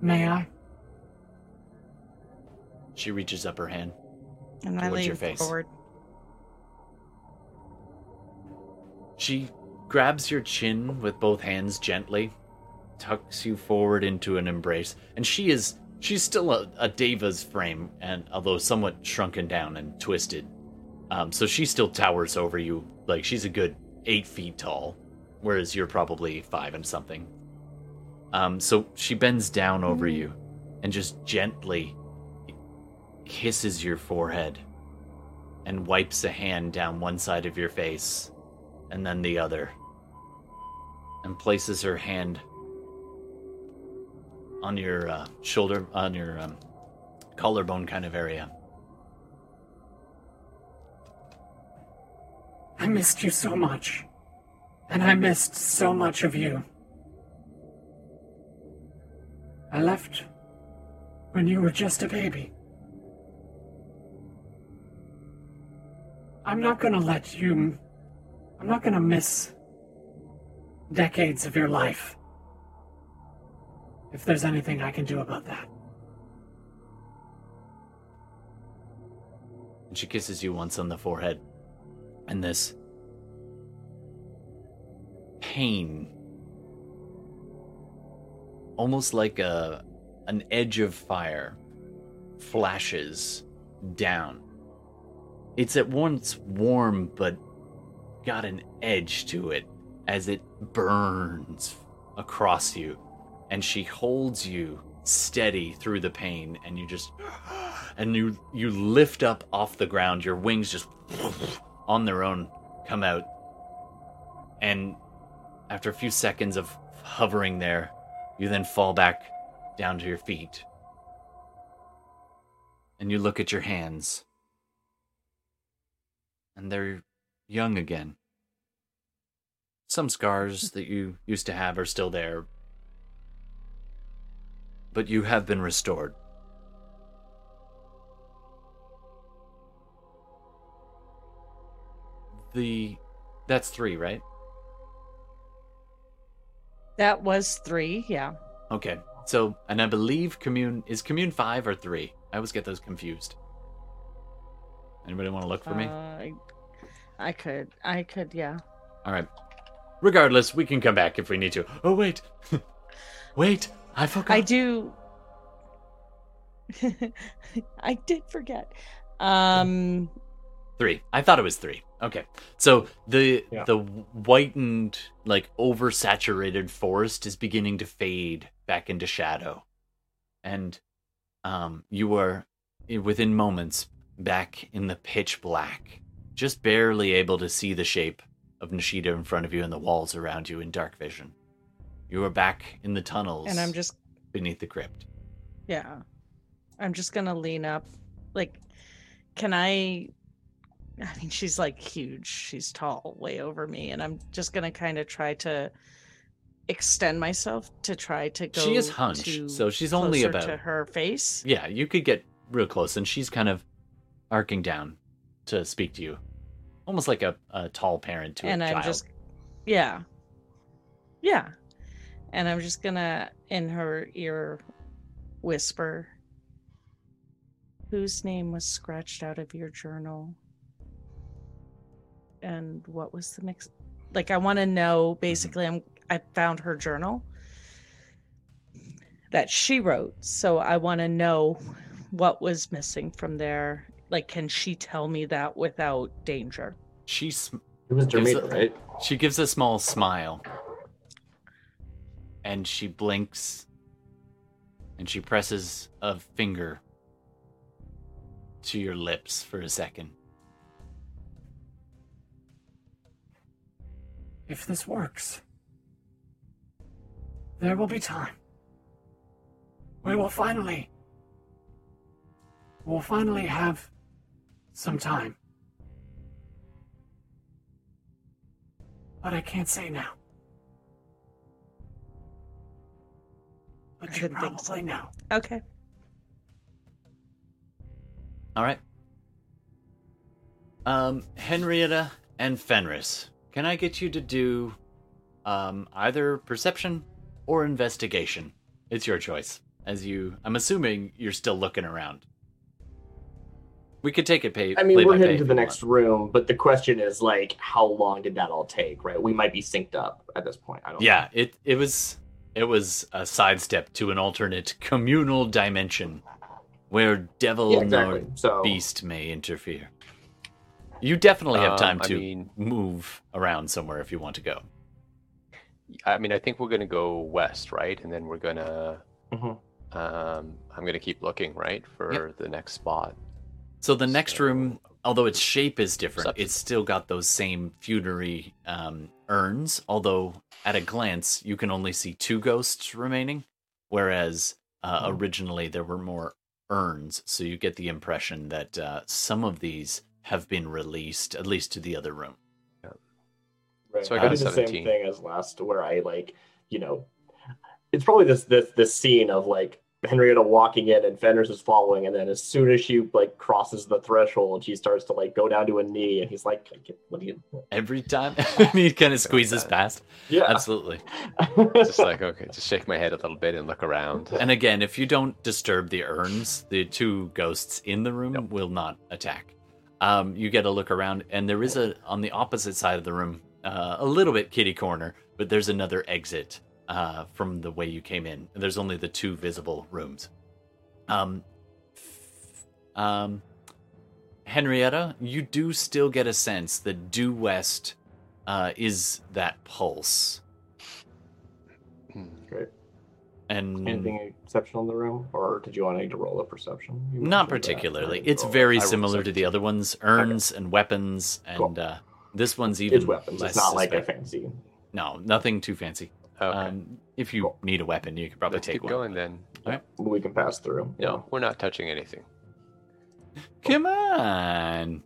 May I? She reaches up her hand and towards your face. Forward. She grabs your chin with both hands gently, tucks you forward into an embrace, and she's still a Deva's frame, and although somewhat shrunken down and twisted. So she still towers over you, like she's a good 8 feet tall, whereas you're probably 5 and something. So she bends down over you and just gently kisses your forehead and wipes a hand down one side of your face and then the other and places her hand on your shoulder, on your collarbone kind of area. I missed you so much, and I missed so much of you. I left when you were just a baby. I'm not gonna miss decades of your life, if there's anything I can do about that. And she kisses you once on the forehead. And this pain, almost like an edge of fire, flashes down. It's at once warm, but got an edge to it as it burns across you. And she holds you steady through the pain, and you just... And you lift up off the ground, your wings just... on their own, come out, and after a few seconds of hovering there, you then fall back down to your feet, and you look at your hands, and they're young again. Some scars that you used to have are still there, but you have been restored. That's 3, right? That was 3, yeah. Okay, so, and I believe is Commune 5 or 3? I always get those confused. Anybody want to look for me? I could, yeah. All right. Regardless, we can come back if we need to. Oh, wait. Wait, I forgot. I do. I did forget. 3. I thought it was 3. Okay. So the whitened, like, oversaturated forest is beginning to fade back into shadow. And you are, within moments, back in the pitch black, just barely able to see the shape of Nishida in front of you and the walls around you in dark vision. You are back in the tunnels. And I'm just beneath the crypt. Yeah. I'm just going to lean up. Like, can I mean, she's like huge. She's tall, way over me. And I'm just going to kind of try to extend myself to try to go. She is hunched, so she's only about to her face. Yeah, you could get real close. And she's kind of arcing down to speak to you. Almost like a tall parent to a child. And I'm just, yeah. Yeah. And I'm just going to, in her ear, whisper, whose name was scratched out of your journal? And what was the mix? Like, I want to know, basically, I found her journal that she wrote. So I want to know what was missing from there. Like, can she tell me that without danger? It was Darmida, right? She gives a small smile. And she blinks. And she presses a finger to your lips for a second. If this works, there will be time. We will finally... We'll finally have... some time. But I can't say now. But you probably know. Okay. All right. Henrietta and Fenris, can I get you to do either perception or investigation? It's your choice. I'm assuming you're still looking around. We could take it we're heading to the next room, but the question is, like, how long did that all take, right? We might be synced up at this point. I don't know. Yeah, it was a sidestep to an alternate communal dimension where devil nor beast may interfere. You definitely have time to move around somewhere if you want to go. I mean, I think we're going to go west, right? And then we're going to... Mm-hmm. I'm going to keep looking, right, for the next spot. So the next room, although its shape is different, it's still got those same funerary urns, although at a glance, you can only see 2 ghosts remaining, whereas originally there were more urns, so you get the impression that some of these have been released, at least to the other room. Yeah. Right. So I got the same thing as last, where I, like, you know, it's probably this scene of, like, Henrietta walking in and Fenris is following, and then as soon as she, like, crosses the threshold, she starts to, like, go down to a knee, and he's like, what do you... Every time he kind of squeezes past. Yeah. Absolutely. Just like, okay, just shake my head a little bit and look around. And again, if you don't disturb the urns, the 2 ghosts in the room will not attack. You get a look around, and there is on the opposite side of the room, a little bit kitty corner, but there's another exit. From the way you came in. There's only the 2 visible rooms. Henrietta, you do still get a sense that due west is that pulse. Great. And anything exceptional in the room? Or did you want to roll a perception? Not particularly. It's very similar to the other ones. Urns and weapons. And cool. This one's even weapons. Less. It's not like a fancy. No, nothing too fancy. Okay. If you need a weapon, you could probably take one. Keep going, then. Right. We can pass through. No, we're not touching anything. Come on!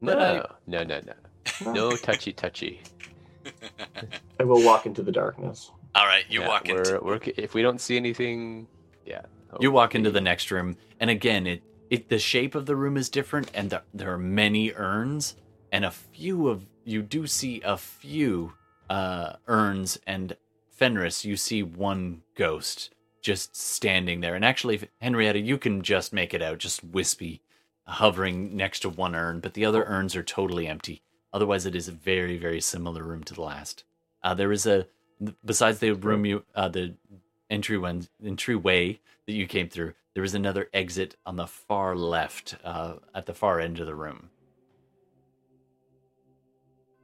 No. No touchy touchy. I will walk into the darkness. All right, you walk into. If we don't see anything, you walk into the next room, and again, the shape of the room is different, and there are many urns, and you do see a few urns, and Fenris, you see one ghost just standing there. And actually, Henrietta, you can just make it out, just wispy, hovering next to one urn, but the other urns are totally empty. Otherwise, it is a very, very similar room to the last. There is besides the room the entryway that you came through, there is another exit on the far left, at the far end of the room.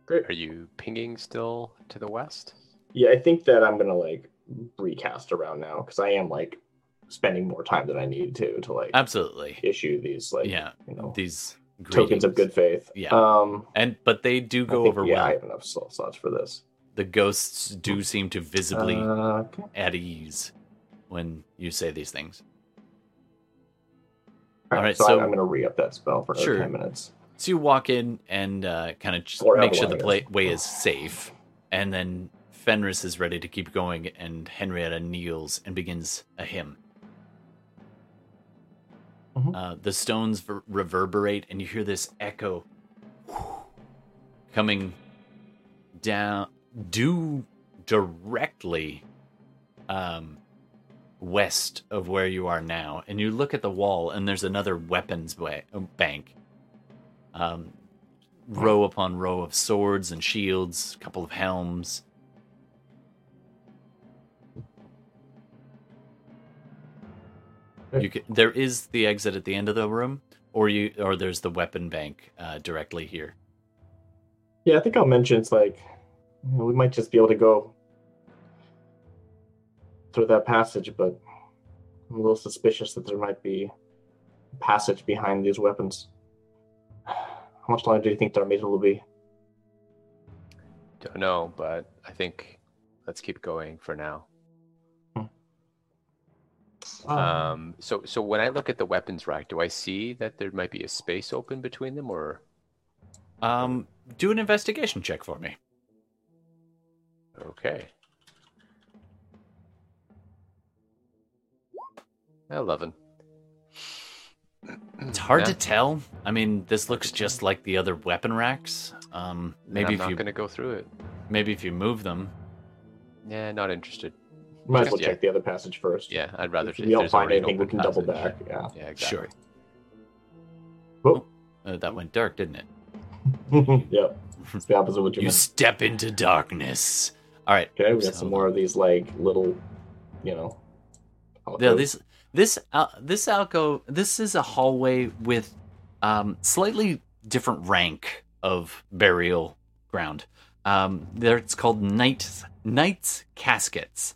Great. Are you pinging still to the west? Yeah, I think that I'm gonna recast around now because I am spending more time than I need to absolutely issue these these greetings. Tokens of good faith. Yeah, but they do go over well. Yeah, I have enough soul slots for this. The ghosts do seem to visibly at ease when you say these things. All right, so I'm going to re-up that spell for 10 minutes. So you walk in and kind of make sure the way is safe, and then Fenris is ready to keep going, and Henrietta kneels and begins a hymn. Mm-hmm. The stones reverberate, and you hear this echo coming down due directly west of where you are now. And you look at the wall, and there's another weapons bank. Row upon row of swords and shields, a couple of helms. There is the exit at the end of the room, or there's the weapon bank directly here. Yeah, I think I'll mention it's we might just be able to go through that passage, but I'm a little suspicious that there might be a passage behind these weapons. How much longer do you think Darmida will be? Don't know, but I think let's keep going for now. So when I look at the weapons rack, do I see that there might be a space open between them, or? Do an investigation check for me. Okay. 11. It's hard to tell. I mean, this looks just like the other weapon racks. Maybe I'm not going to go through it. Maybe if you move them. Yeah, not interested. Might as well check the other passage first. Yeah, I'd rather. If we don't find anything, we can double back. Yeah, exactly. Sure. Whoa. That went dark, didn't it? Yep. It's the opposite of what you meant. You step into darkness. All right. Okay, we got some more of these little, alcoves. Yeah, this alcove. This is a hallway with slightly different rank of burial ground. There, it's called Knight's Caskets.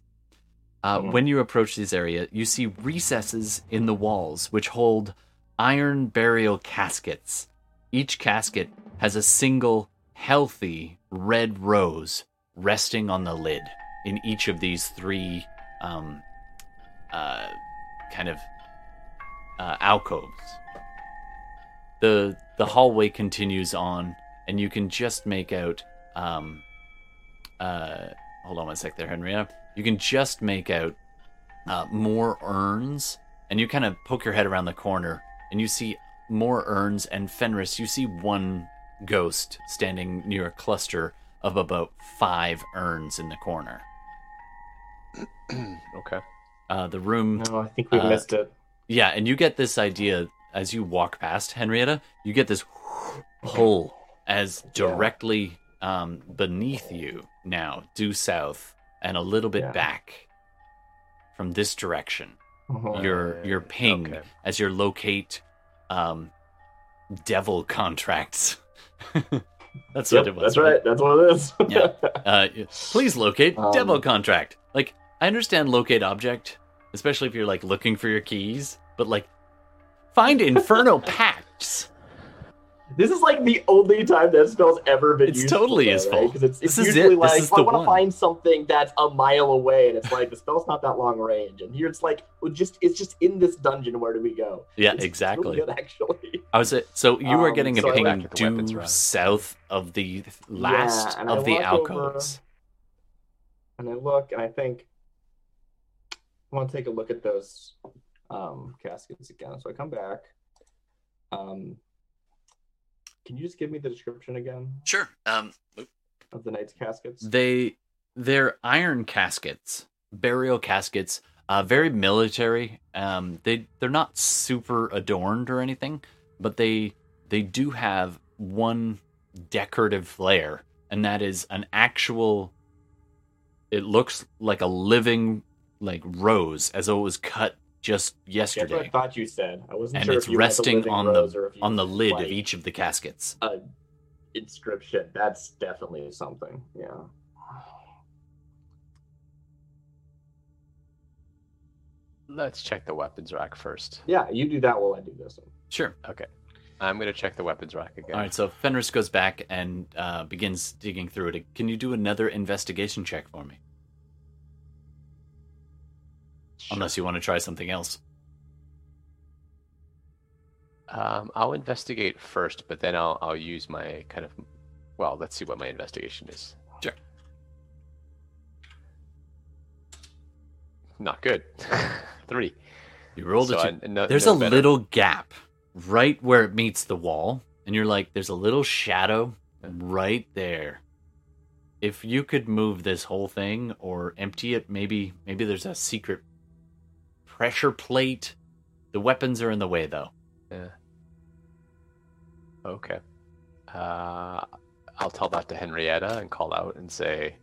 When you approach this area, you see recesses in the walls which hold iron burial caskets. Each casket has a single healthy red rose resting on the lid in each of these three alcoves. The hallway continues on, and you can just make out... hold on one sec there, Henrietta. You can just make out more urns, and you kind of poke your head around the corner, and you see more urns, and Fenris, you see one ghost standing near a cluster of about 5 urns in the corner. Okay. The room... No, I think we missed it. Yeah, and you get this idea, as you walk past, Henrietta, you get this pull as directly... beneath you now, due south and a little bit back from this direction. Your ping as your locate devil contracts. That's what it was. That's right. That's what it is. Please locate devil contract. I understand locate object, especially if you're looking for your keys, but find infernal pacts. This is like the only time that spell's ever been used. It's totally his fault. Because it's usually like, I want to find something that's a mile away, and it's like, the spell's not that long range. And here it's like, it's just in this dungeon, where do we go? Yeah, exactly. Really good, actually. I was so you were getting a ping due south of the last of the alcoves. And I look, and I think, I want to take a look at those caskets again. So I come back. Can you just give me the description again? Sure. Of the knight's caskets? They're iron caskets, burial caskets, very military. They're not super adorned or anything, but they do have one decorative flair, and that is an actual, it looks like a living rose, as though it was cut just yesterday. That's what I thought you said. I wasn't sure if you meant the living rose or if you meant, like, on the lid of each of the caskets. Inscription. That's definitely something. Yeah. Let's check the weapons rack first. Yeah, you do that while I do this one. Sure. Okay. I'm going to check the weapons rack again. All right, so Fenris goes back and begins digging through it. Can you do another investigation check for me? Unless you want to try something else. I'll investigate first, but then I'll use my kind of... Well, let's see what my investigation is. Sure. Not good. 3. You rolled a 2. There's a little gap right where it meets the wall, and you're like, there's a little shadow right there. If you could move this whole thing or empty it, maybe there's a secret... pressure plate. The weapons are in the way, though. Yeah. Okay. I'll tell that to Henrietta and call out and say,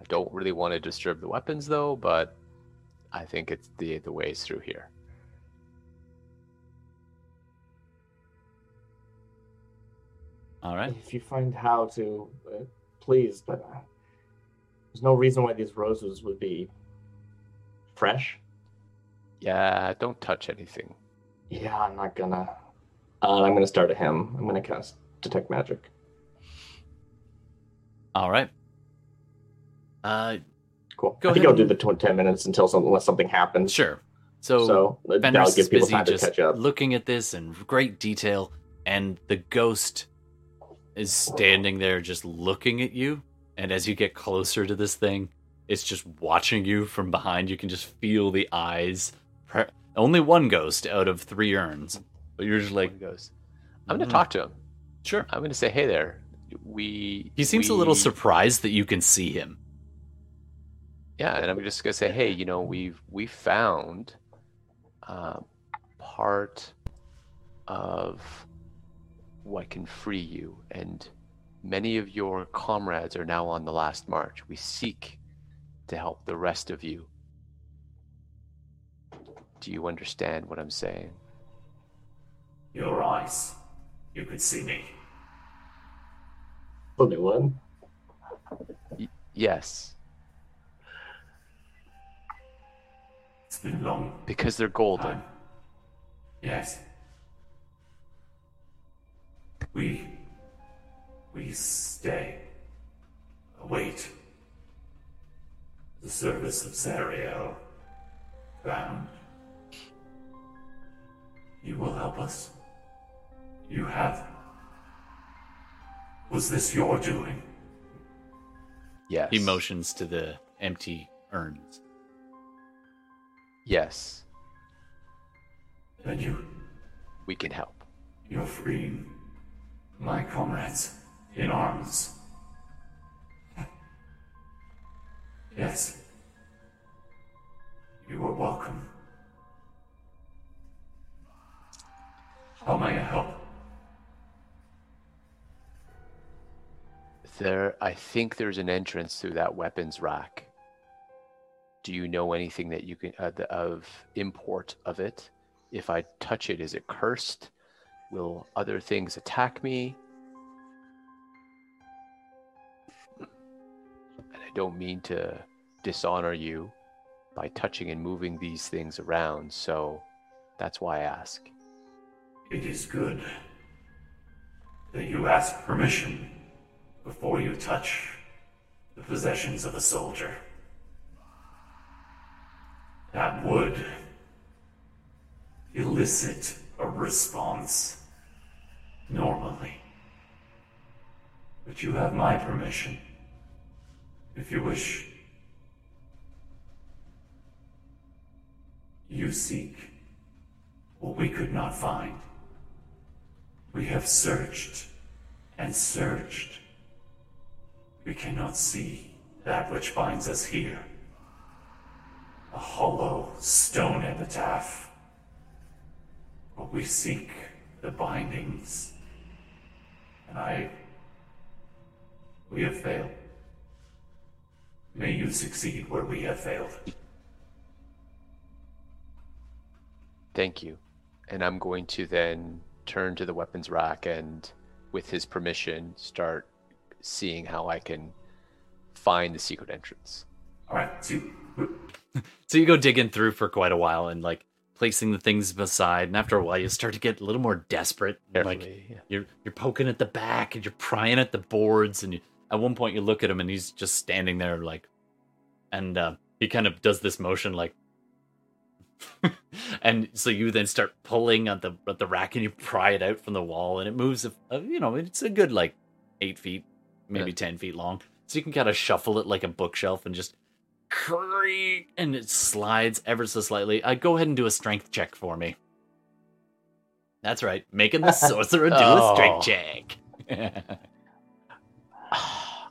I don't really want to disturb the weapons, though, but I think it's the ways through here. All right. If you find how to, please, but there's no reason why these roses would be fresh. Yeah, don't touch anything. Yeah, I'm not gonna. I'm gonna start at him. I'm gonna cast Detect Magic. All right. Cool. Go I think ahead. I'll do the 10 minutes unless something happens. Sure. So that'll give people time to catch up. Looking at this in great detail, and the ghost is standing there just looking at you. And as you get closer to this thing, it's just watching you from behind. You can just feel the eyes. Only one ghost out of 3 urns, but you're just like, I'm going to talk to him. Sure. I'm going to say, hey there. He seems a little surprised that you can see him. Yeah, and I'm just going to say, hey, we found part of what can free you, and many of your comrades are now on the last march. We seek to help the rest of you. Do you understand what I'm saying? Your eyes. You can see me. Only one? Yes. It's been long. Because they're golden. Yes. We stay. Await. The service of Zariel. Bound. You will help us. You have. Was this your doing? Yes. He motions to the empty urns. Yes. Then you. We can help. You're freeing my comrades in arms. Yes. You are welcome. How may I help? I think there's an entrance through that weapons rack. Do you know anything that you can of import of it? If I touch it, is it cursed? Will other things attack me? And I don't mean to dishonor you by touching and moving these things around, so that's why I ask. It is good that you ask permission before you touch the possessions of a soldier. That would elicit a response normally. But you have my permission, if you wish. You seek what we could not find. We have searched and searched. We cannot see that which binds us here. A hollow stone epitaph. But we seek the bindings. And we have failed. May you succeed where we have failed. Thank you. And I'm going to then turn to the weapons rack and, with his permission, start seeing how I can find the secret entrance. All right. So you go digging through for quite a while and, like, placing the things beside, and after a while you start to get a little more desperate. Carefully, like, yeah. You're poking at the back and you're prying at the boards, and at one point you look at him and he's just standing there, like, and he kind of does this motion, like, and so you then start pulling at the rack and you pry it out from the wall, and it moves, it's a good, like, 8 feet, maybe 10 feet long. So you can kind of shuffle it like a bookshelf and just creak, and it slides ever so slightly. Go ahead and do a strength check for me. That's right, making the sorcerer do a strength check.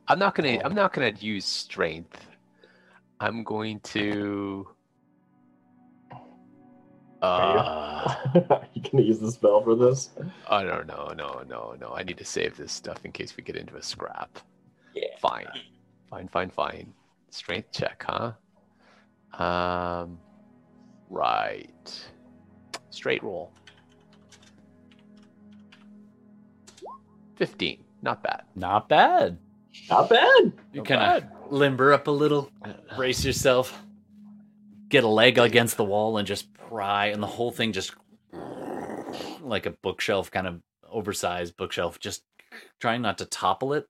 I'm not gonna use strength. I'm going to. Are you gonna use the spell for this? I don't know. No. I need to save this stuff in case we get into a scrap. Yeah. Fine. Strength check, huh? Right. Straight roll. 15. Not bad. You kind of limber up a little, brace yourself, get a leg against the wall, and just pry, and the whole thing just like a bookshelf, kind of oversized bookshelf. Just trying not to topple it.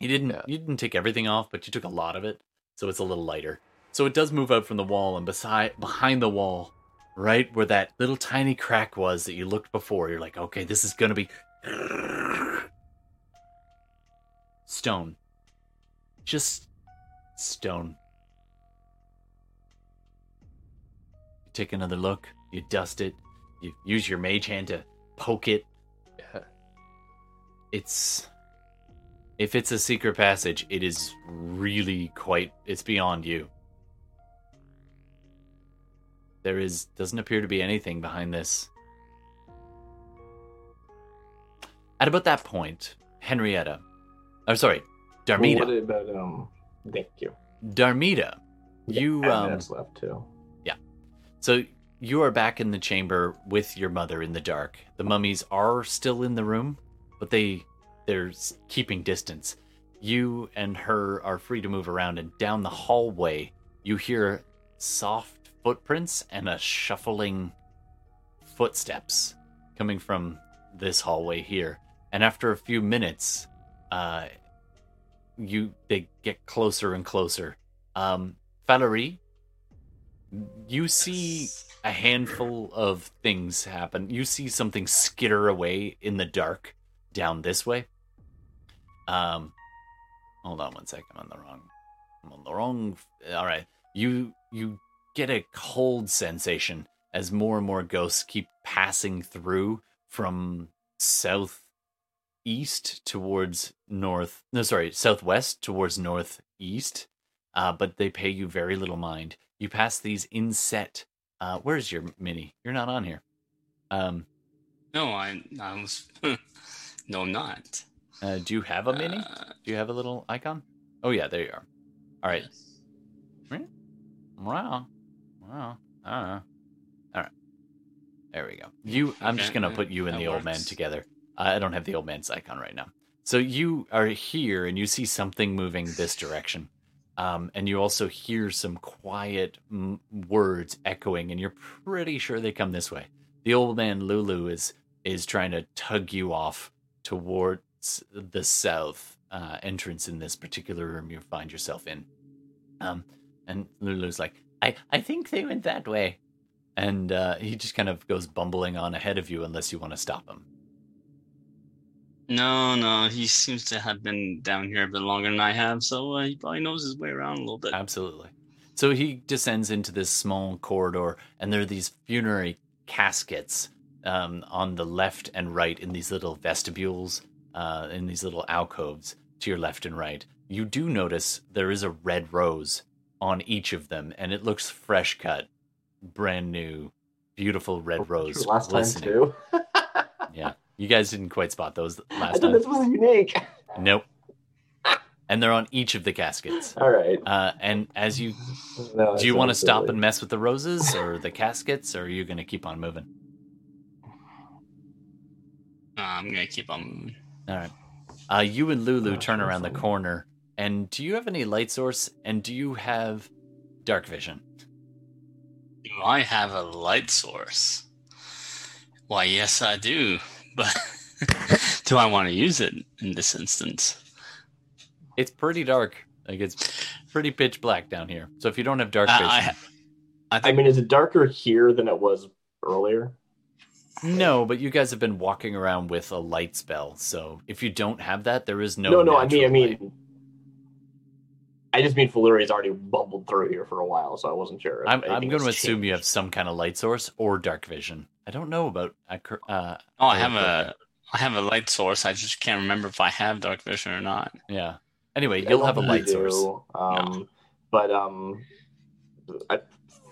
You didn't take everything off, but you took a lot of it. So it's a little lighter. So it does move out from the wall, and behind the wall, right where that little tiny crack was that you looked before, you're like, okay, this is going to be stone. Just stone. You take another look, you dust it, you use your mage hand to poke it. If it's a secret passage, it is really it's beyond you. Doesn't appear to be anything behind this. At about that point, Darmida. Well, what about, thank you. Darmida, yeah, you, that's left too. Yeah. So you are back in the chamber with your mother in the dark. The mummies are still in the room, but they're keeping distance. You and her are free to move around, and down the hallway, you hear soft footprints and a shuffling footsteps coming from this hallway here. And after a few minutes, they get closer and closer. Falerie, you see a handful of things happen. You see something skitter away in the dark down this way. Hold on one second. I'm on the wrong. All right. You get a cold sensation as more and more ghosts keep passing through from southwest towards northeast. But they pay you very little mind. You pass these inset. Where's your mini? You're not on here. No, I was. No, I'm not. Do you have a mini? Do you have a little icon? Oh, yeah, there you are. All right. Yes. Wow. All right. There we go. I'm just going to put you and the old man together. I don't have the old man's icon right now. So you are here, and you see something moving this direction. And you also hear some quiet words echoing, and you're pretty sure they come this way. The old man, Lulu, is trying to tug you off towards the south entrance in this particular room you find yourself in. And Lulu's like, I think they went that way. And he just kind of goes bumbling on ahead of you unless you want to stop him. No, he seems to have been down here a bit longer than I have, so he probably knows his way around a little bit. Absolutely. So he descends into this small corridor, and there are these funerary caskets on the left and right in these little vestibules, in these little alcoves to your left and right. You do notice there is a red rose on each of them, and it looks fresh cut, brand new, beautiful red rose. Last time too. Yeah, you guys didn't quite spot those last time. This was unique. Nope. And they're on each of the caskets. All right. And as you, do you want to stop and mess with the roses or the caskets, or are you going to keep on moving? I'm going to keep on moving. All right. You and Lulu turn around the corner, and do you have any light source, and do you have dark vision? Do I have a light source? Why, yes, I do. But do I want to use it in this instance? It's pretty dark. Like, it's pretty pitch black down here. So if you don't have dark vision... I mean, is it darker here than it was earlier? No, but you guys have been walking around with a light spell. So if you don't have that, there is no I mean, I just mean Falerie has already bumbled through here for a while, so I wasn't sure. I'm going to assume you have some kind of light source or dark vision. I don't know about... I have a light source. I just can't remember if I have dark vision or not. Yeah. Anyway, you'll have a light source. No. But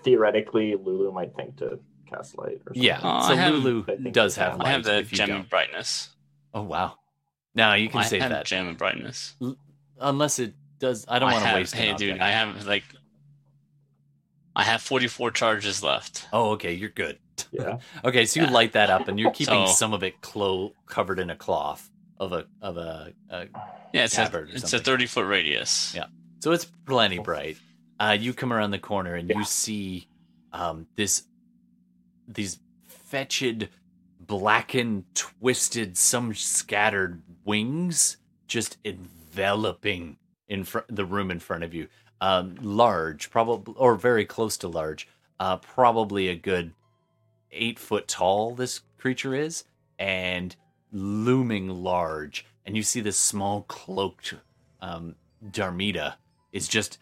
theoretically, Lulu might think to cast light or something. Yeah, Lulu does have light. I have the Gem of Brightness. Oh, wow. Now you can save that. I have Gem of Brightness. Unless it does... I don't want to waste it. Hey, dude, I have 44 charges left. Oh, okay, you're good. Yeah. Okay, so you light that up, and you're keeping some of it covered in a cloth. It's a 30-foot radius. Yeah, so it's plenty bright. You come around the corner and you see these fetid, blackened, twisted, some scattered wings just enveloping in the room in front of you. Large, probably, or very close to large. Probably a good 8 foot tall. This creature is looming large, and you see this small cloaked Darmida is just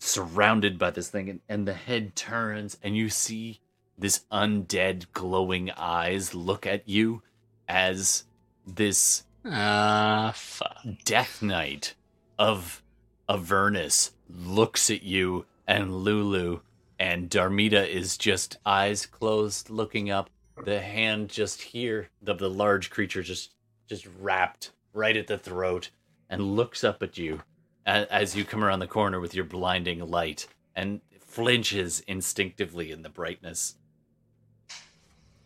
surrounded by this thing, and the head turns, and you see this undead glowing eyes look at you as this Death Knight of Avernus looks at you and Lulu, and Darmida is just eyes closed looking up. The hand just here, the large creature just wrapped right at the throat, and looks up at you as you come around the corner with your blinding light, and flinches instinctively in the brightness.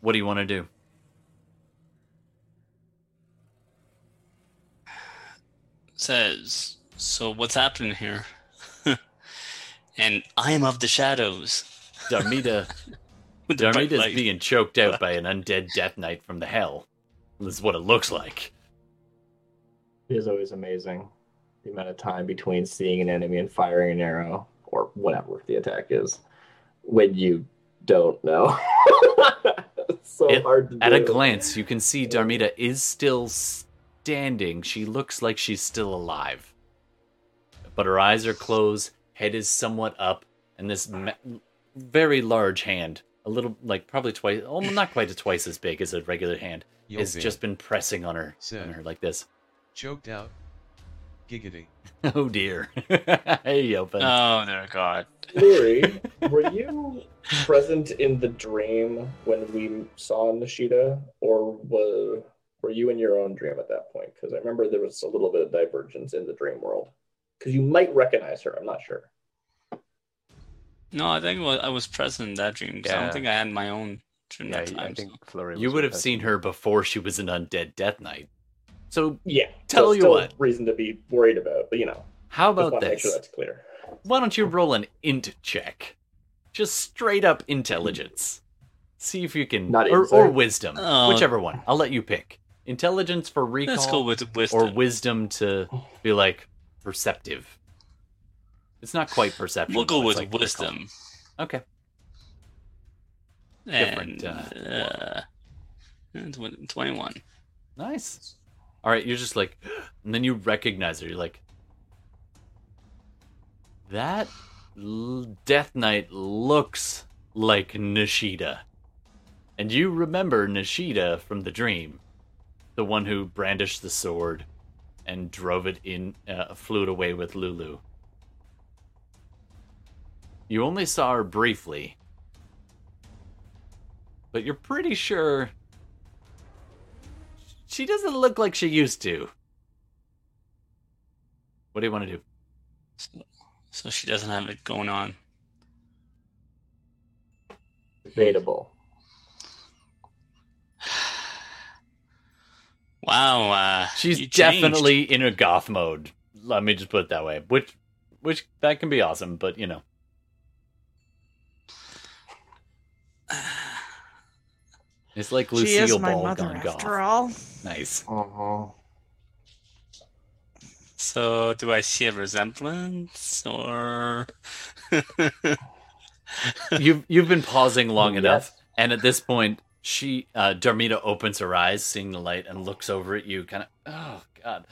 What do you want to do? Says, so what's happening here? And I am of the shadows. Darmida... Darmida's being choked out by an undead Death Knight from the hell. This is what it looks like. It is always amazing the amount of time between seeing an enemy and firing an arrow, or whatever the attack is, when you don't know. It's hard to do. At a glance, you can see Darmida is still standing. She looks like she's still alive. But her eyes are closed, head is somewhat up, and this very large hand, a little, like, probably twice, oh, not quite twice as big as a regular hand, has just been pressing on her, like this. Choked out. Giggity. Oh, dear. Hey, Yopen. Oh, dear God. Luri, were you present in the dream when we saw Nishida, or were you in your own dream at that point? Because I remember there was a little bit of divergence in the dream world. Because you might recognize her, I'm not sure. No, I think I was present in that dream. Yeah. I don't think I had my own dream that time. I think you would have seen her before she was an undead Death Knight. So tell you what, reason to be worried about. But how about this? Make sure that's clear. Why don't you roll an int check? Just straight up intelligence. See if you can, or wisdom, whichever one. I'll let you pick. Intelligence for recall. Let's go with wisdom. Or wisdom to be like perceptive. It's not quite perception. We'll go with like wisdom. Recall. Okay. And, different. 21. Nice. All right, you're just like, and then you recognize her. You're like, that Death Knight looks like Nishida. And you remember Nishida from the dream. The one who brandished the sword and drove it in, flew it away with Lulu. You only saw her briefly. But you're pretty sure she doesn't look like she used to. What do you want to do? So she doesn't have it going on. Debatable. Wow, she's definitely in a goth mode. Let me just put it that way. Which that can be awesome, but you know. It's like Lucille Ball gone goth. After all. Nice. Uh-huh. So, do I see a resemblance, or you've been pausing long enough, and at this point. She, Darmida opens her eyes, seeing the light, and looks over at you, kind of, oh, God,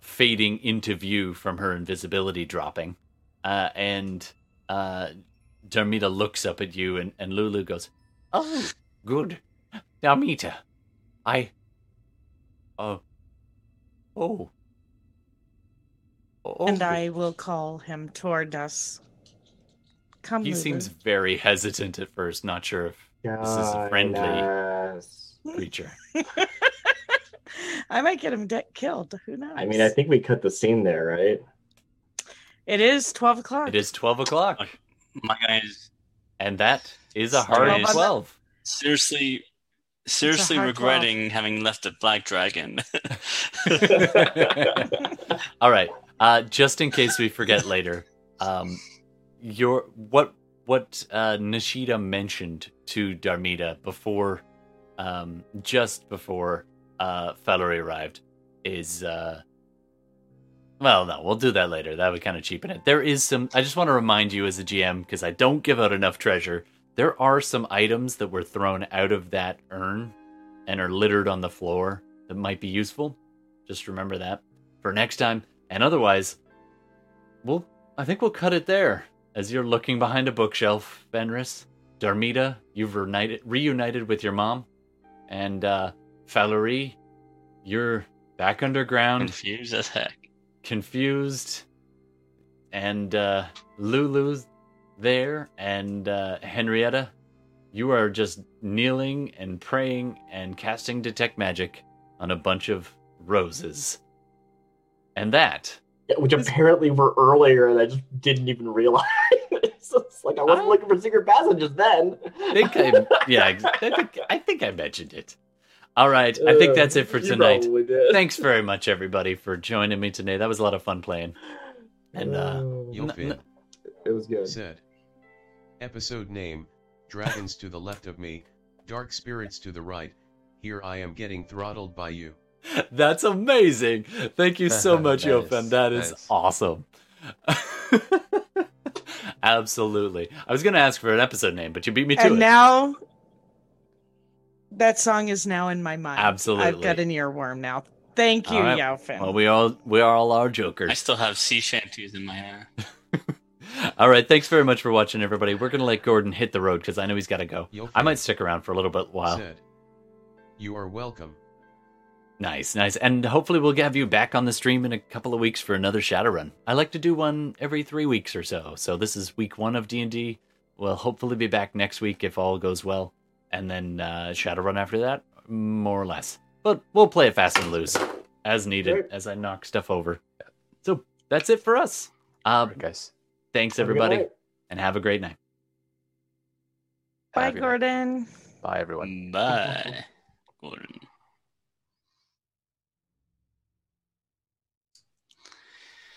fading into view from her invisibility dropping. And Darmida looks up at you, and Lulu goes, oh, good. Darmida, oh. And I will call him toward us. Come, Lulu. He seems very hesitant at first, not sure if. This is a friendly creature. I might get him killed. Who knows? I mean, I think we cut the scene there, right? It is 12 o'clock. It is 12 o'clock. My guys. And that is a hard 12. Seriously regretting 12. Having left the Black Dragon. All right. Just in case we forget later, what Nishida mentioned to Darmida before, just before Falerie arrived is, well, no, we'll do that later. That would kind of cheapen it. There is some, I just want to remind you as a GM, because I don't give out enough treasure, there are some items that were thrown out of that urn and are littered on the floor that might be useful. Just remember that for next time. And otherwise, I think we'll cut it there. As you're looking behind a bookshelf, Fenris, Darmida, you've reunited with your mom, and Falerie, you're back underground. Confused as heck. Confused. And Lulu's there, and Henrietta, you are just kneeling and praying and casting Detect Magic on a bunch of roses. And that... which apparently were earlier, and I just didn't even realize. So it's like I wasn't looking for secret passages then. I think I mentioned it. All right, I think that's it for tonight. Thanks very much, everybody, for joining me today. That was a lot of fun playing. And it was good. Said. Episode name: Dragons to the left of me, dark spirits to the right. Here I am getting throttled by you. That's amazing. Thank you so much, Yofen. That is awesome. Absolutely. I was going to ask for an episode name, but you beat me to it. And now, that song is now in my mind. Absolutely. I've got an earworm now. Thank you, right. Yofen. Well, we all are jokers. I still have sea shanties in my hair. All right. Thanks very much for watching, everybody. We're going to let Gordon hit the road because I know he's got to go. Yofen. I might stick around for a little bit while. Said, you are welcome. Nice. And hopefully we'll have you back on the stream in a couple of weeks for another Shadowrun. I like to do one every 3 weeks or so. So this is week 1 of D&D. We'll hopefully be back next week if all goes well. And then Shadowrun after that, more or less. But we'll play it fast and loose as needed as I knock stuff over. So that's it for us. Right, guys. Thanks, everybody. And have a great night. Bye, Gordon. Night. Bye, everyone. Bye, Gordon.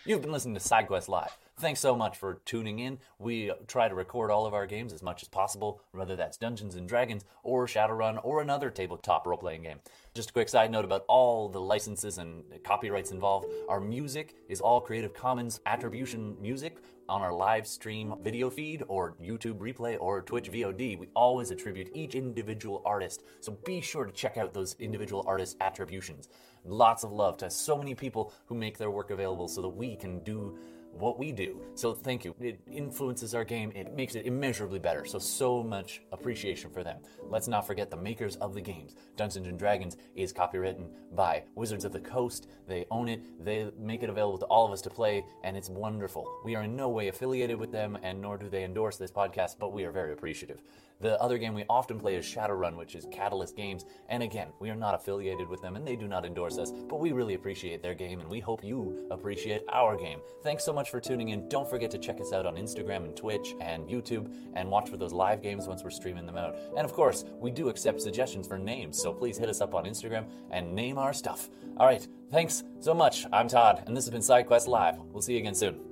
You've been listening to SideQuest Live. Thanks so much for tuning in. We try to record all of our games as much as possible, whether that's Dungeons & Dragons or Shadowrun or another tabletop role-playing game. Just a quick side note about all the licenses and copyrights involved. Our music is all Creative Commons attribution music on our live stream video feed or YouTube replay or Twitch VOD. We always attribute each individual artist, so be sure to check out those individual artist attributions. Lots of love to so many people who make their work available so that we can do what we do. So thank you. It influences our game. It makes it immeasurably better. So much appreciation for them. Let's not forget the makers of the games. Dungeons & Dragons is copywritten by Wizards of the Coast. They own it. They make it available to all of us to play, and it's wonderful. We are in no way affiliated with them, and nor do they endorse this podcast, but we are very appreciative. The other game we often play is Shadowrun, which is Catalyst Games, and again, we are not affiliated with them, and they do not endorse us, but we really appreciate their game, and we hope you appreciate our game. Thanks so much for tuning in. Don't forget to check us out on Instagram and Twitch and YouTube and watch for those live games once we're streaming them out. And of course, we do accept suggestions for names, so please hit us up on Instagram and name our stuff. All right, thanks so much. I'm Todd, and this has been SideQuest Live. We'll see you again soon.